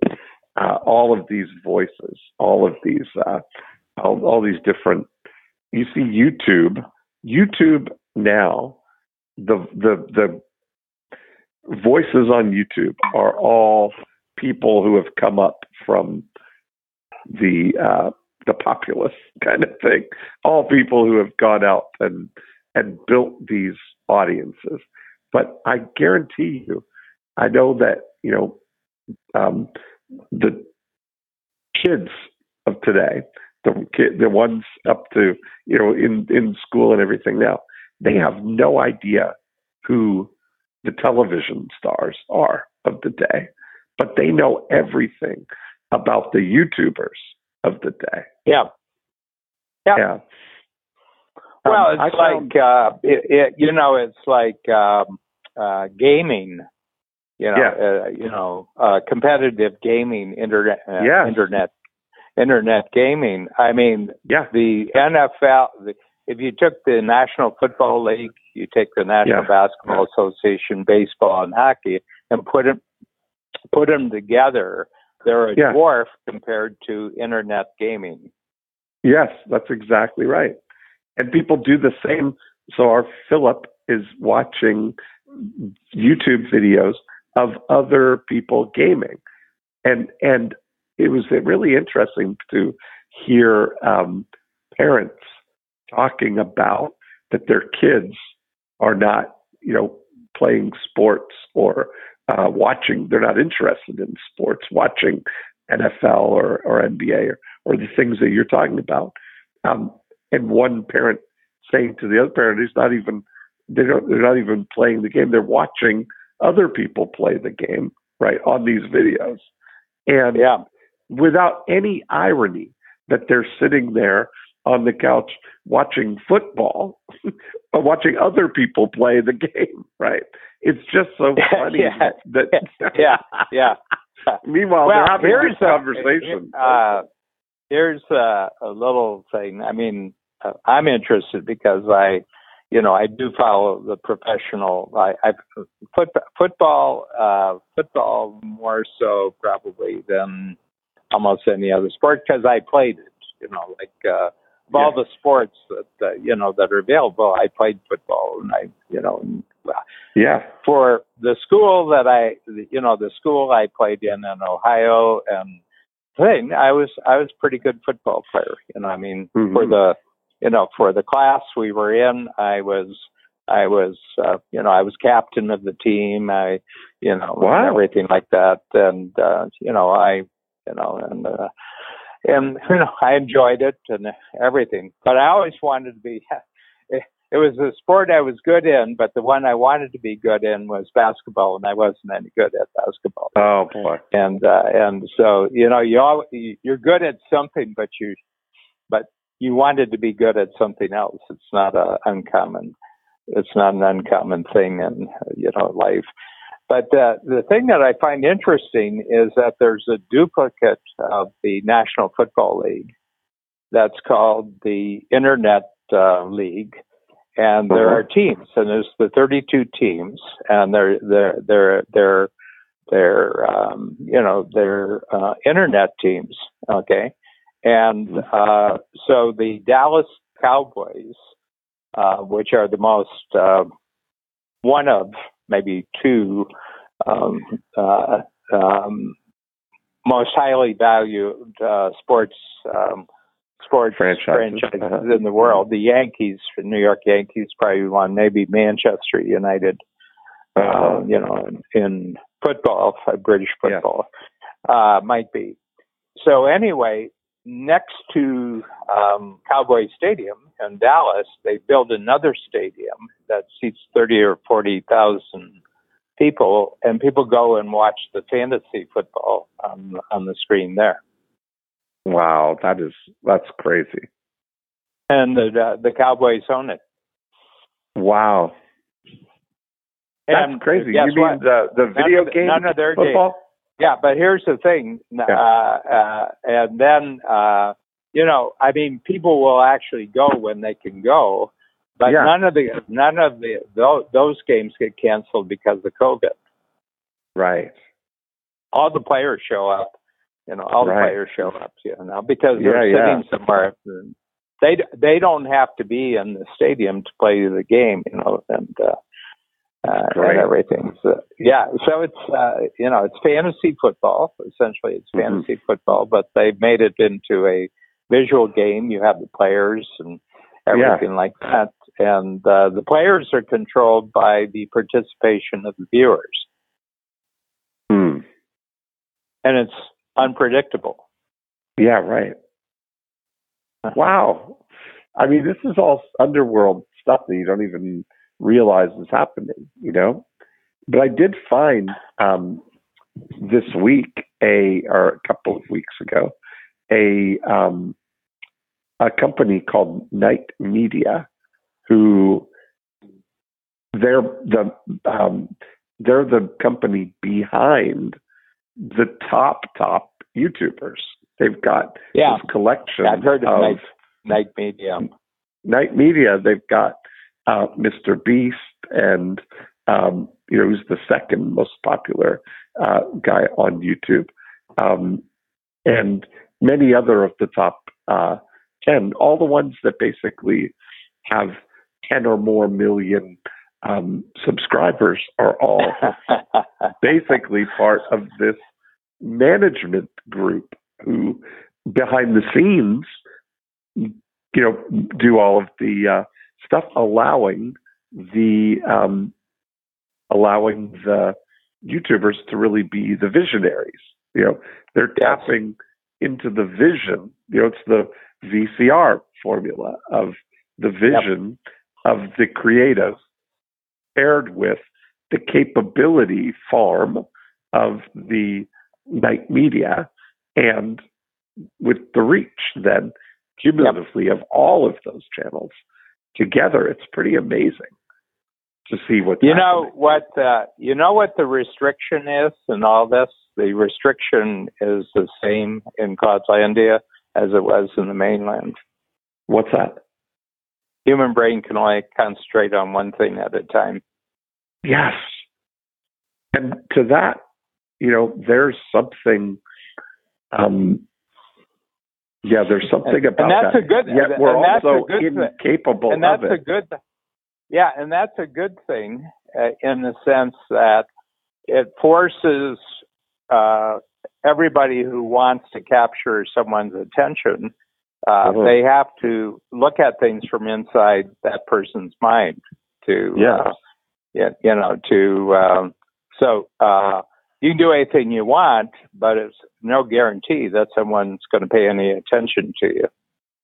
uh, all of these voices, all of these, uh, All, all these different, you see YouTube, YouTube now, the, the, the voices on YouTube are all people who have come up from the, uh, the populace kind of thing. All people who have gone out and and built these audiences. But I guarantee you, I know that, you know, um, the kids of today, the kid, the ones up to, you know, in, in school and everything now, they have no idea who the television stars are of the day, but they know everything about the YouTubers of the day. Yeah. Yeah. yeah. Well, um, it's I like, found... uh, it, it, you know, it's like um, uh, gaming, you know, yeah. uh, you know, uh, competitive gaming, internet, uh, yes. internet, internet gaming. I mean, yeah. the N F L, the, if you took the National Football League, you take the National yeah. Basketball yeah. Association, baseball and hockey, and put them, put them together. They're a yeah. dwarf compared to internet gaming. Yes, that's exactly right. And people do the same. So our Philip is watching YouTube videos of other people gaming. And and it was really interesting to hear um, parents talking about that their kids are not, you know, playing sports or uh, watching. They're not interested in sports, watching N F L or, or N B A or, or the things that you're talking about. Um, And one parent saying to the other parent, "It's not even they don't they're not even playing the game. They're watching other people play the game, right, on these videos." And yeah. without any irony that they're sitting there on the couch watching football or watching other people play the game, right? It's just so funny yeah. that, that yeah, yeah. Meanwhile, well, they're having this conversation. Uh, here's a, a little thing. I mean. I'm interested because I, you know, I do follow the professional. I, I foot, football, uh, football more so probably than almost any other sport because I played it. You know, like uh, of yeah. all the sports that uh, you know that are available, I played football, and I, you know, and, uh, yeah. For the school that I, you know, the school I played in in Ohio and thing, I was I was pretty good football player. You know, I mean mm-hmm. for the You know, for the class we were in, I was, I was, uh, you know, I was captain of the team. I, you know, wow. and everything like that. And uh, you know, I, you know, and uh, and you know, I enjoyed it and everything. But I always wanted to be. It, it was a sport I was good in, but the one I wanted to be good in was basketball, and I wasn't any good at basketball. Oh boy! And uh, and so you know, you all you're good at something, but you, but. You wanted to be good at something else. It's not a uncommon, it's not an uncommon thing in you know life. But uh, the thing that I find interesting is that there's a duplicate of the National Football League that's called the Internet uh, League, and there uh-huh. are teams, and there's the thirty-two teams, and they're they're they're they're they're um, you know they're uh, internet teams, okay. And uh, so the Dallas Cowboys, uh, which are the most, uh, one of maybe two um, uh, um, most highly valued uh, sports um, sports franchises, franchises uh-huh. in the world, the Yankees, the New York Yankees probably won, maybe Manchester United, uh-huh. uh, you know, in, in football, British football, yeah. uh, might be. So anyway, next to um, Cowboy Stadium in Dallas, they built another stadium that seats thirty or forty thousand people, and people go and watch the fantasy football on, on the screen there. Wow, that is that's crazy. And the the, the Cowboys own it. Wow, and that's crazy. You mean what? the the video game none of their football? Games. Yeah, but here's the thing, uh, uh, and then, uh, you know, I mean, people will actually go when they can go, but yeah. none of the none of the those, those games get canceled because of COVID. Right. All the players show up, you know. All right. the players show up, you know, because they're yeah, sitting yeah. somewhere. They they don't have to be in the stadium to play the game, you know, and. Uh, Uh, and everything. So, yeah. So it's, uh, you know, it's fantasy football. Essentially, it's fantasy mm-hmm. football, but they've made it into a visual game. You have the players and everything yeah. like that. And uh, the players are controlled by the participation of the viewers. Hmm. And it's unpredictable. Yeah, right. Wow. I mean, this is all underworld stuff that you don't even realize is happening, you know? But I did find um, this week, a or a couple of weeks ago, a um, a company called Night Media, who they're the um, they're the company behind the top top YouTubers. They've got yeah. this collection. Yeah, I've heard of, of Night, Night Media. Night Media. They've got uh, Mister Beast and. Um, you know, who's the second most popular uh, guy on YouTube, um, and many other of the top uh, ten, all the ones that basically have ten or more million um, subscribers are all basically part of this management group who, behind the scenes, you know, do all of the uh, stuff allowing the um, allowing the YouTubers to really be the visionaries. You know, they're tapping into the vision. You know, it's the V C R formula of the vision yep. of the creative paired with the capability farm of the Night Media and with the reach then cumulatively yep. of all of those channels together. It's pretty amazing. To see what you know happening. what uh, you know what the restriction is in all this. The restriction is the same in Queenslandia as it was in the mainland. What's that? Human brain can only concentrate on one thing at a time. Yes, and to that, you know, there's something. Um, yeah, there's something and, about and that's that. A good, Yet we're and that's also a good incapable thing. And that's of it. A good. Th- Yeah, and that's a good thing uh, in the sense that it forces uh, everybody who wants to capture someone's attention, uh, mm-hmm. they have to look at things from inside that person's mind to, yeah. uh, you, you know, to, um, so uh, you can do anything you want, but it's no guarantee that someone's going to pay any attention to you.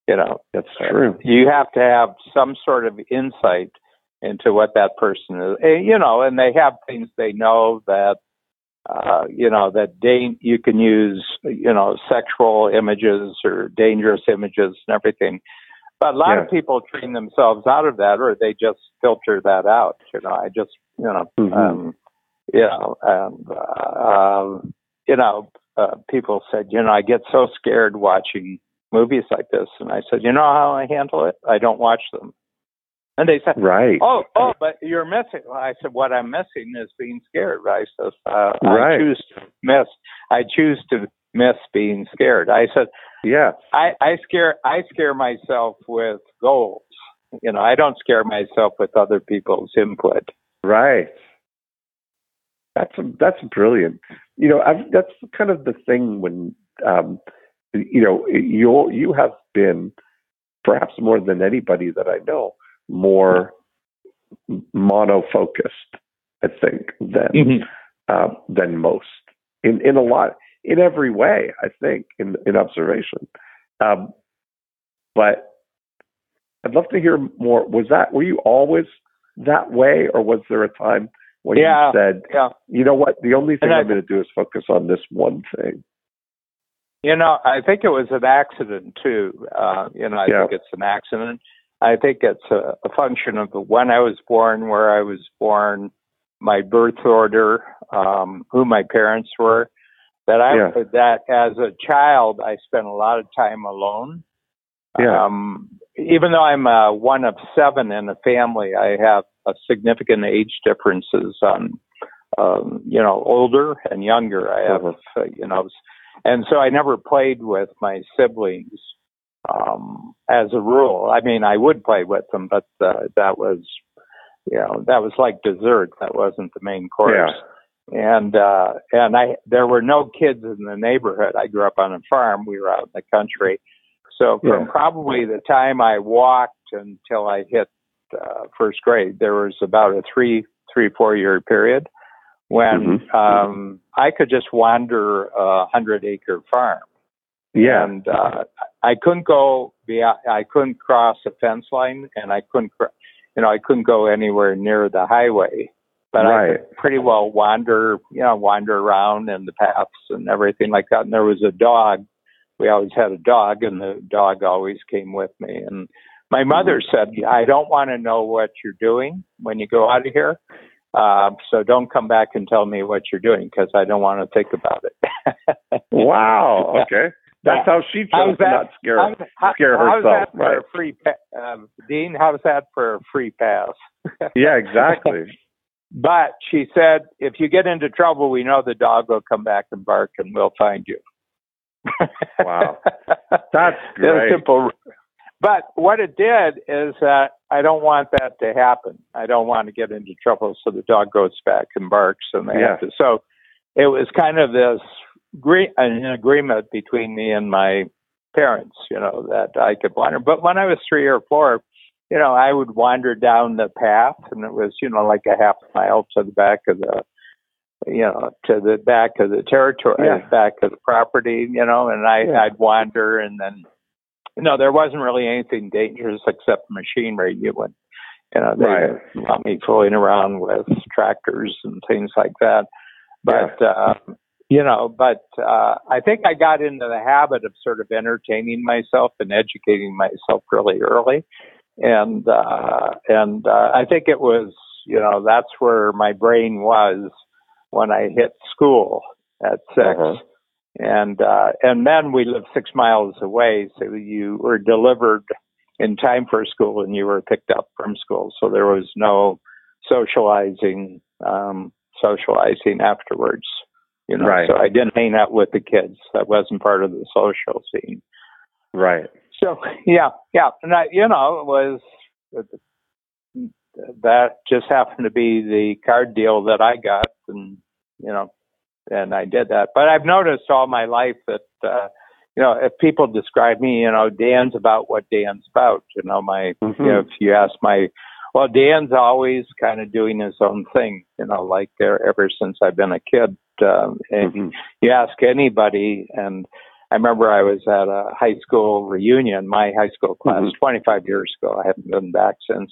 You know, that's true. You have to have some sort of insight into what that person is, and, you know, and they have things they know that, uh, you know, that da- you can use, you know, sexual images or dangerous images and everything. But a lot yeah. of people train themselves out of that, or they just filter that out. You know, I just, you know, mm-hmm. um, you know, um, uh, uh, you know, uh, people said, you know, I get so scared watching movies like this. And I said, you know how I handle it? I don't watch them. And they said, "Right, oh, oh, but you're missing." Well, I said, "What I'm missing is being scared." I said, uh, right. "I choose to miss. I choose to miss being scared." I said, "Yeah, I, I scare. I scare myself with goals. You know, I don't scare myself with other people's input." Right. That's a, that's brilliant. You know, I've, that's kind of the thing when um, you know you you have been perhaps more than anybody that I know. More mono-focused, I think, than mm-hmm. uh, than most in, in a lot in every way. I think in in observation, um, but I'd love to hear more. Was that were you always that way, or was there a time when yeah, you said, yeah. "You know what? The only thing and I'm going to do is focus on this one thing." You know, I think it was an accident too. Uh, you know, I yeah. think it's an accident. I think it's a, a function of when I was born, where I was born, my birth order, um, who my parents were. That I yeah. that as a child, I spent a lot of time alone. Yeah. Um, even though I'm a one of seven in a family, I have a significant age differences on, um, you know, older and younger. I have, mm-hmm. uh, you know, and so I never played with my siblings. Um, as a rule, I mean, I would play with them, but uh, that was, you know, that was like dessert. That wasn't the main course. Yeah. And uh, and I, there were no kids in the neighborhood. I grew up on a farm. We were out in the country, So from yeah. probably the time I walked until I hit uh, first grade, there was about a three, three, four year period when mm-hmm. um, I could just wander a hundred acre farm. Yeah. And uh, I couldn't go beyond, I couldn't cross a fence line, and I couldn't, you know, I couldn't go anywhere near the highway. But right. I could pretty well wander, you know, wander around in the paths and everything like that. And there was a dog. We always had a dog, and the dog always came with me. And my mother said, I don't want to know what you're doing when you go out of here. Uh, so don't come back and tell me what you're doing, because I don't want to think about it. Wow. Okay. That's how she chose that, to not scare, how's, how, scare herself. How's that for right? a free pa- um, Dean, how's that for a free pass? Yeah, exactly. But she said, if you get into trouble, we know the dog will come back and bark, and we'll find you. Wow. That's great. Simple. But what it did is that I don't want that to happen. I don't want to get into trouble, so the dog goes back and barks, and they yeah. have to. So it was kind of this an agreement between me and my parents, you know, that I could wander. But when I was three or four, you know, I would wander down the path, and it was, you know, like a half mile to the back of the, you know, to the back of the territory, yeah. back of the property, you know, and I, yeah. I'd wander, and then, you know, there wasn't really anything dangerous except machinery. You would, you know, they right. let me fooling around with tractors and things like that. But, yeah. uh, you know, but uh, I think I got into the habit of sort of entertaining myself and educating myself really early. And, uh, and, uh, I think it was, you know, that's where my brain was when I hit school at six. Uh-huh. And, uh, and then we lived six miles away. So you were delivered in time for school, and you were picked up from school. So there was no socializing, um, socializing afterwards, you know, right. So I didn't hang out with the kids. That wasn't part of the social scene. Right. So, yeah, yeah. And, I, you know, it was, that just happened to be the card deal that I got, and, you know, and I did that. But I've noticed all my life that, uh, you know, if people describe me, you know, Dan's about what Dan's about. You know, my, mm-hmm. you know, if you ask my, well, Dan's always kind of doing his own thing, you know, like ever since I've been a kid. Um, and mm-hmm. you ask anybody, and I remember I was at a high school reunion, my high school class, mm-hmm. twenty-five years ago. I haven't been back since.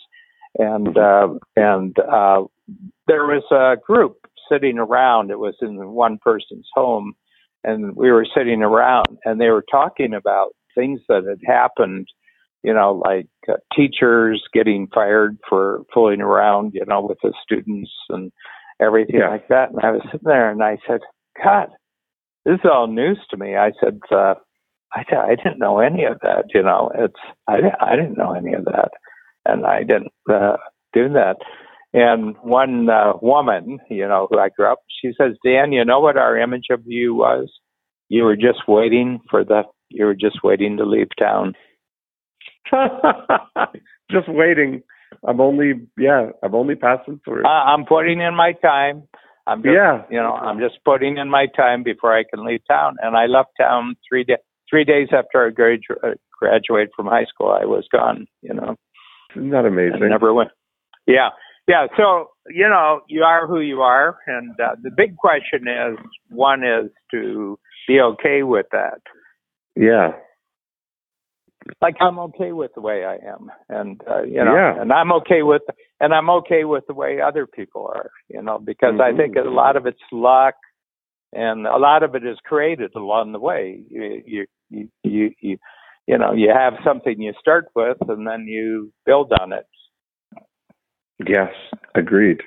And uh, and uh, there was a group sitting around. It was in one person's home, and we were sitting around, and they were talking about things that had happened, you know, like uh, teachers getting fired for fooling around, you know, with the students and everything yeah. like that. And I was sitting there, and I said, God, this is all news to me. I said, uh, I, th- I didn't know any of that. You know, it's I, di- I didn't know any of that, and I didn't uh, do that. And one uh, woman, you know, who I grew up, she says, Dan, you know what our image of you was? You were just waiting for the. You were just waiting to leave town. Just waiting. I'm only. Yeah, I'm only passing through. Uh, I'm putting in my time. I'm just, yeah. you know, I'm just putting in my time before I can leave town. And I left town three days, three days after I gradu- graduated from high school. I was gone, you know. Isn't that amazing? I never went. Yeah. Yeah. So, you know, you are who you are. And uh, the big question is, one is to be okay with that. Yeah. Like I'm okay with the way I am, and uh, you know, yeah. and I'm okay with, and I'm okay with the way other people are, you know, because mm-hmm. I think a lot of it's luck, and a lot of it is created along the way. You, you, you, you, you, you know, you have something you start with, and then you build on it. Yes, agreed.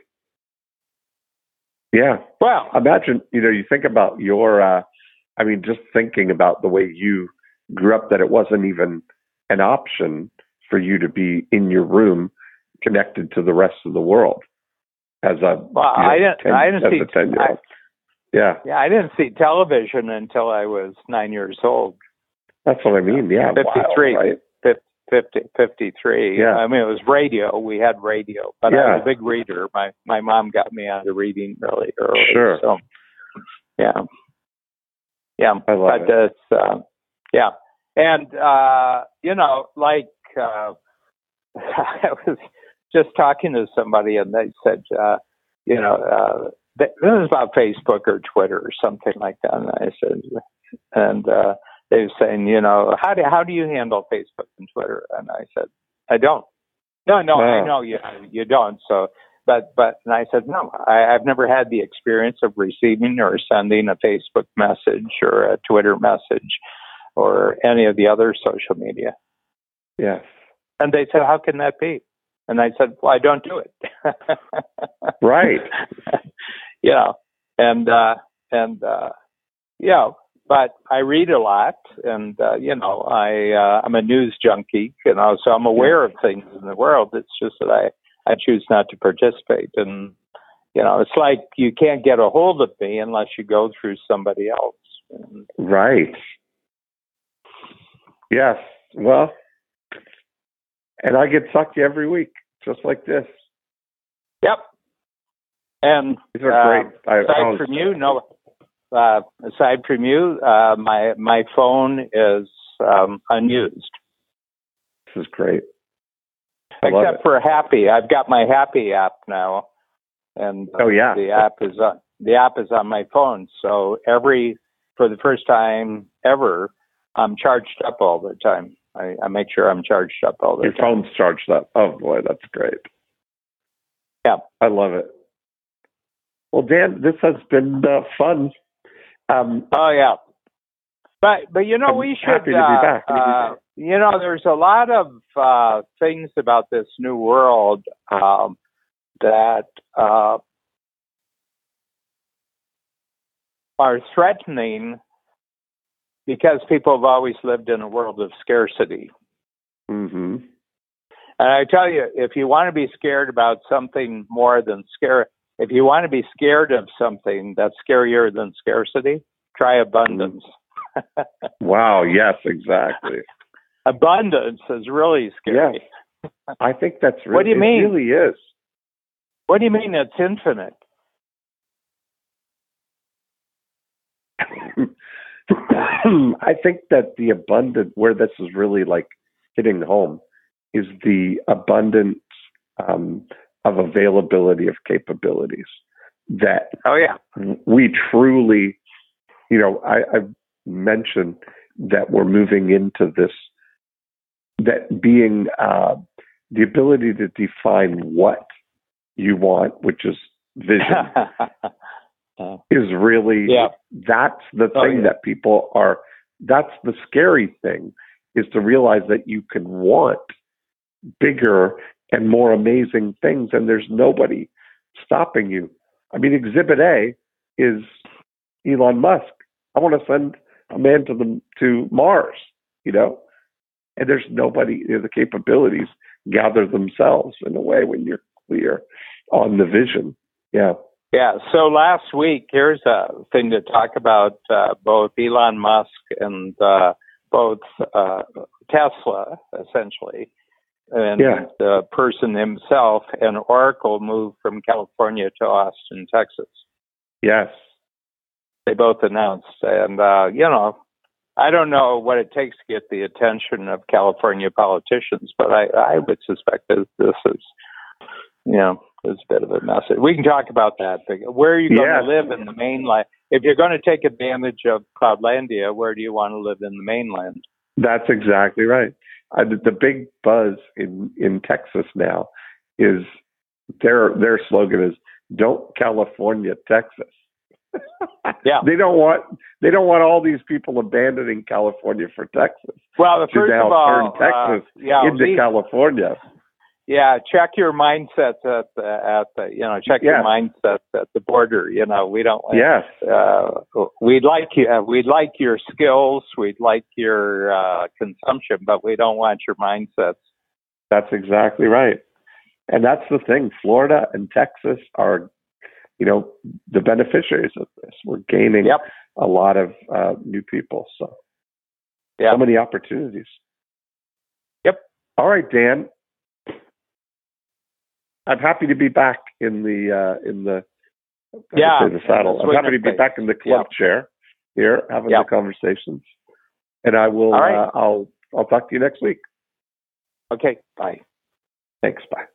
Yeah. Well, imagine, you know, you think about your, uh, I mean, just thinking about the way you grew up, that it wasn't even an option for you to be in your room connected to the rest of the world as a well, you know, I didn't, ten, I didn't see, a ten-year-old. I, yeah. Yeah, I didn't see television until I was nine years old. That's what I mean, yeah. fifty-three, wow, right? fifty, fifty-three. Yeah. I mean, it was radio. We had radio, but yeah. I was a big reader. My my mom got me out of reading really early. Sure. So, yeah. Yeah. I love but it. It's, uh, yeah. And, uh, you know, like, uh, I was just talking to somebody and they said, uh, you know, uh, this is about Facebook or Twitter or something like that. And I said, and, uh, they were saying, you know, how do, how do you handle Facebook and Twitter? And I said, I don't. No, no, no. I know you, you don't. So, but, but, and I said, no, I, I've never had the experience of receiving or sending a Facebook message or a Twitter message or any of the other social media. Yes. And they said, how can that be? And I said, well, I don't do it. Right. You know, and, uh, and, uh, you know, but I read a lot, and, uh, you know, I, uh, I'm a news junkie, you know, so I'm aware of things in the world. It's just that I, I choose not to participate. And, you know, it's like you can't get a hold of me unless you go through somebody else. And, right. Yes. Well, and I get sucked every week, just like this. Yep. And these are great. Uh, aside I, I was, from you, no. Uh, aside from you, uh, my my phone is um, unused. This is great. I Except for Happy, I've got my Happy app now, and uh, oh yeah, the app is on, the app is on my phone. So every for the first time ever, I'm charged up all the time. I, I make sure I'm charged up all the Your time. Your phone's charged up. Oh, boy, that's great. Yeah. I love it. Well, Dan, this has been uh, fun. Um, oh, yeah. But, but you know, I'm we should... happy to be uh, back. Uh, you know, there's a lot of uh, things about this new world um, that uh, are threatening... because people have always lived in a world of scarcity. Mm-hmm. And I tell you, if you want to be scared about something more than scare, if you want to be scared of something that's scarier than scarcity, try abundance. Mm. Wow. Yes, exactly. Abundance is really scary. Yes. I think that's really, what do you it mean? Really is. What do you mean it's infinite? I think that the abundant, where this is really like hitting home, is the abundance um, of availability of capabilities that oh, yeah. we truly, you know, I, I mentioned that we're moving into this, that being uh, the ability to define what you want, which is vision. Is really, yeah. that's the oh, thing yeah. that people are, that's the scary thing, is to realize that you can want bigger and more amazing things, and there's nobody stopping you. I mean, Exhibit A is Elon Musk. I want to send a man to the to Mars, you know, and there's nobody, you know, the capabilities gather themselves in a way when you're clear on the vision. Yeah. Yeah, so last week, here's a thing to talk about uh, both Elon Musk and uh, both uh, Tesla, essentially, and yeah. the person himself, and Oracle moved from California to Austin, Texas. Yes. They both announced. And, uh, you know, I don't know what it takes to get the attention of California politicians, but I, I would suspect that this is, you know, it's a bit of a message. We can talk about that. Where are you going yeah. to live in the mainland? If you're going to take advantage of Cloudlandia, where do you want to live in the mainland? That's exactly right. I, the big buzz in, in Texas now is their their slogan is "Don't California Texas." Yeah, they don't want they don't want all these people abandoning California for Texas. Well, the first now of all, turn Texas uh, yeah, into these, California. Yeah, check your mindsets at the at the you know check yes. your mindsets at the border. You know, we don't. Yes. Uh, we'd like you. Uh, we'd like your skills. We'd like your uh, consumption, but we don't want your mindsets. That's exactly right, and that's the thing. Florida and Texas are, you know, the beneficiaries of this. We're gaining yep. a lot of uh, new people. So, yep. so many opportunities. Yep. All right, Dan. I'm happy to be back in the uh, in the, yeah, the saddle. I'm happy to be back in the club yeah. chair here having yeah. the conversations. And I will. All right. uh, I'll I'll talk to you next week. Okay. Bye. Thanks. Bye.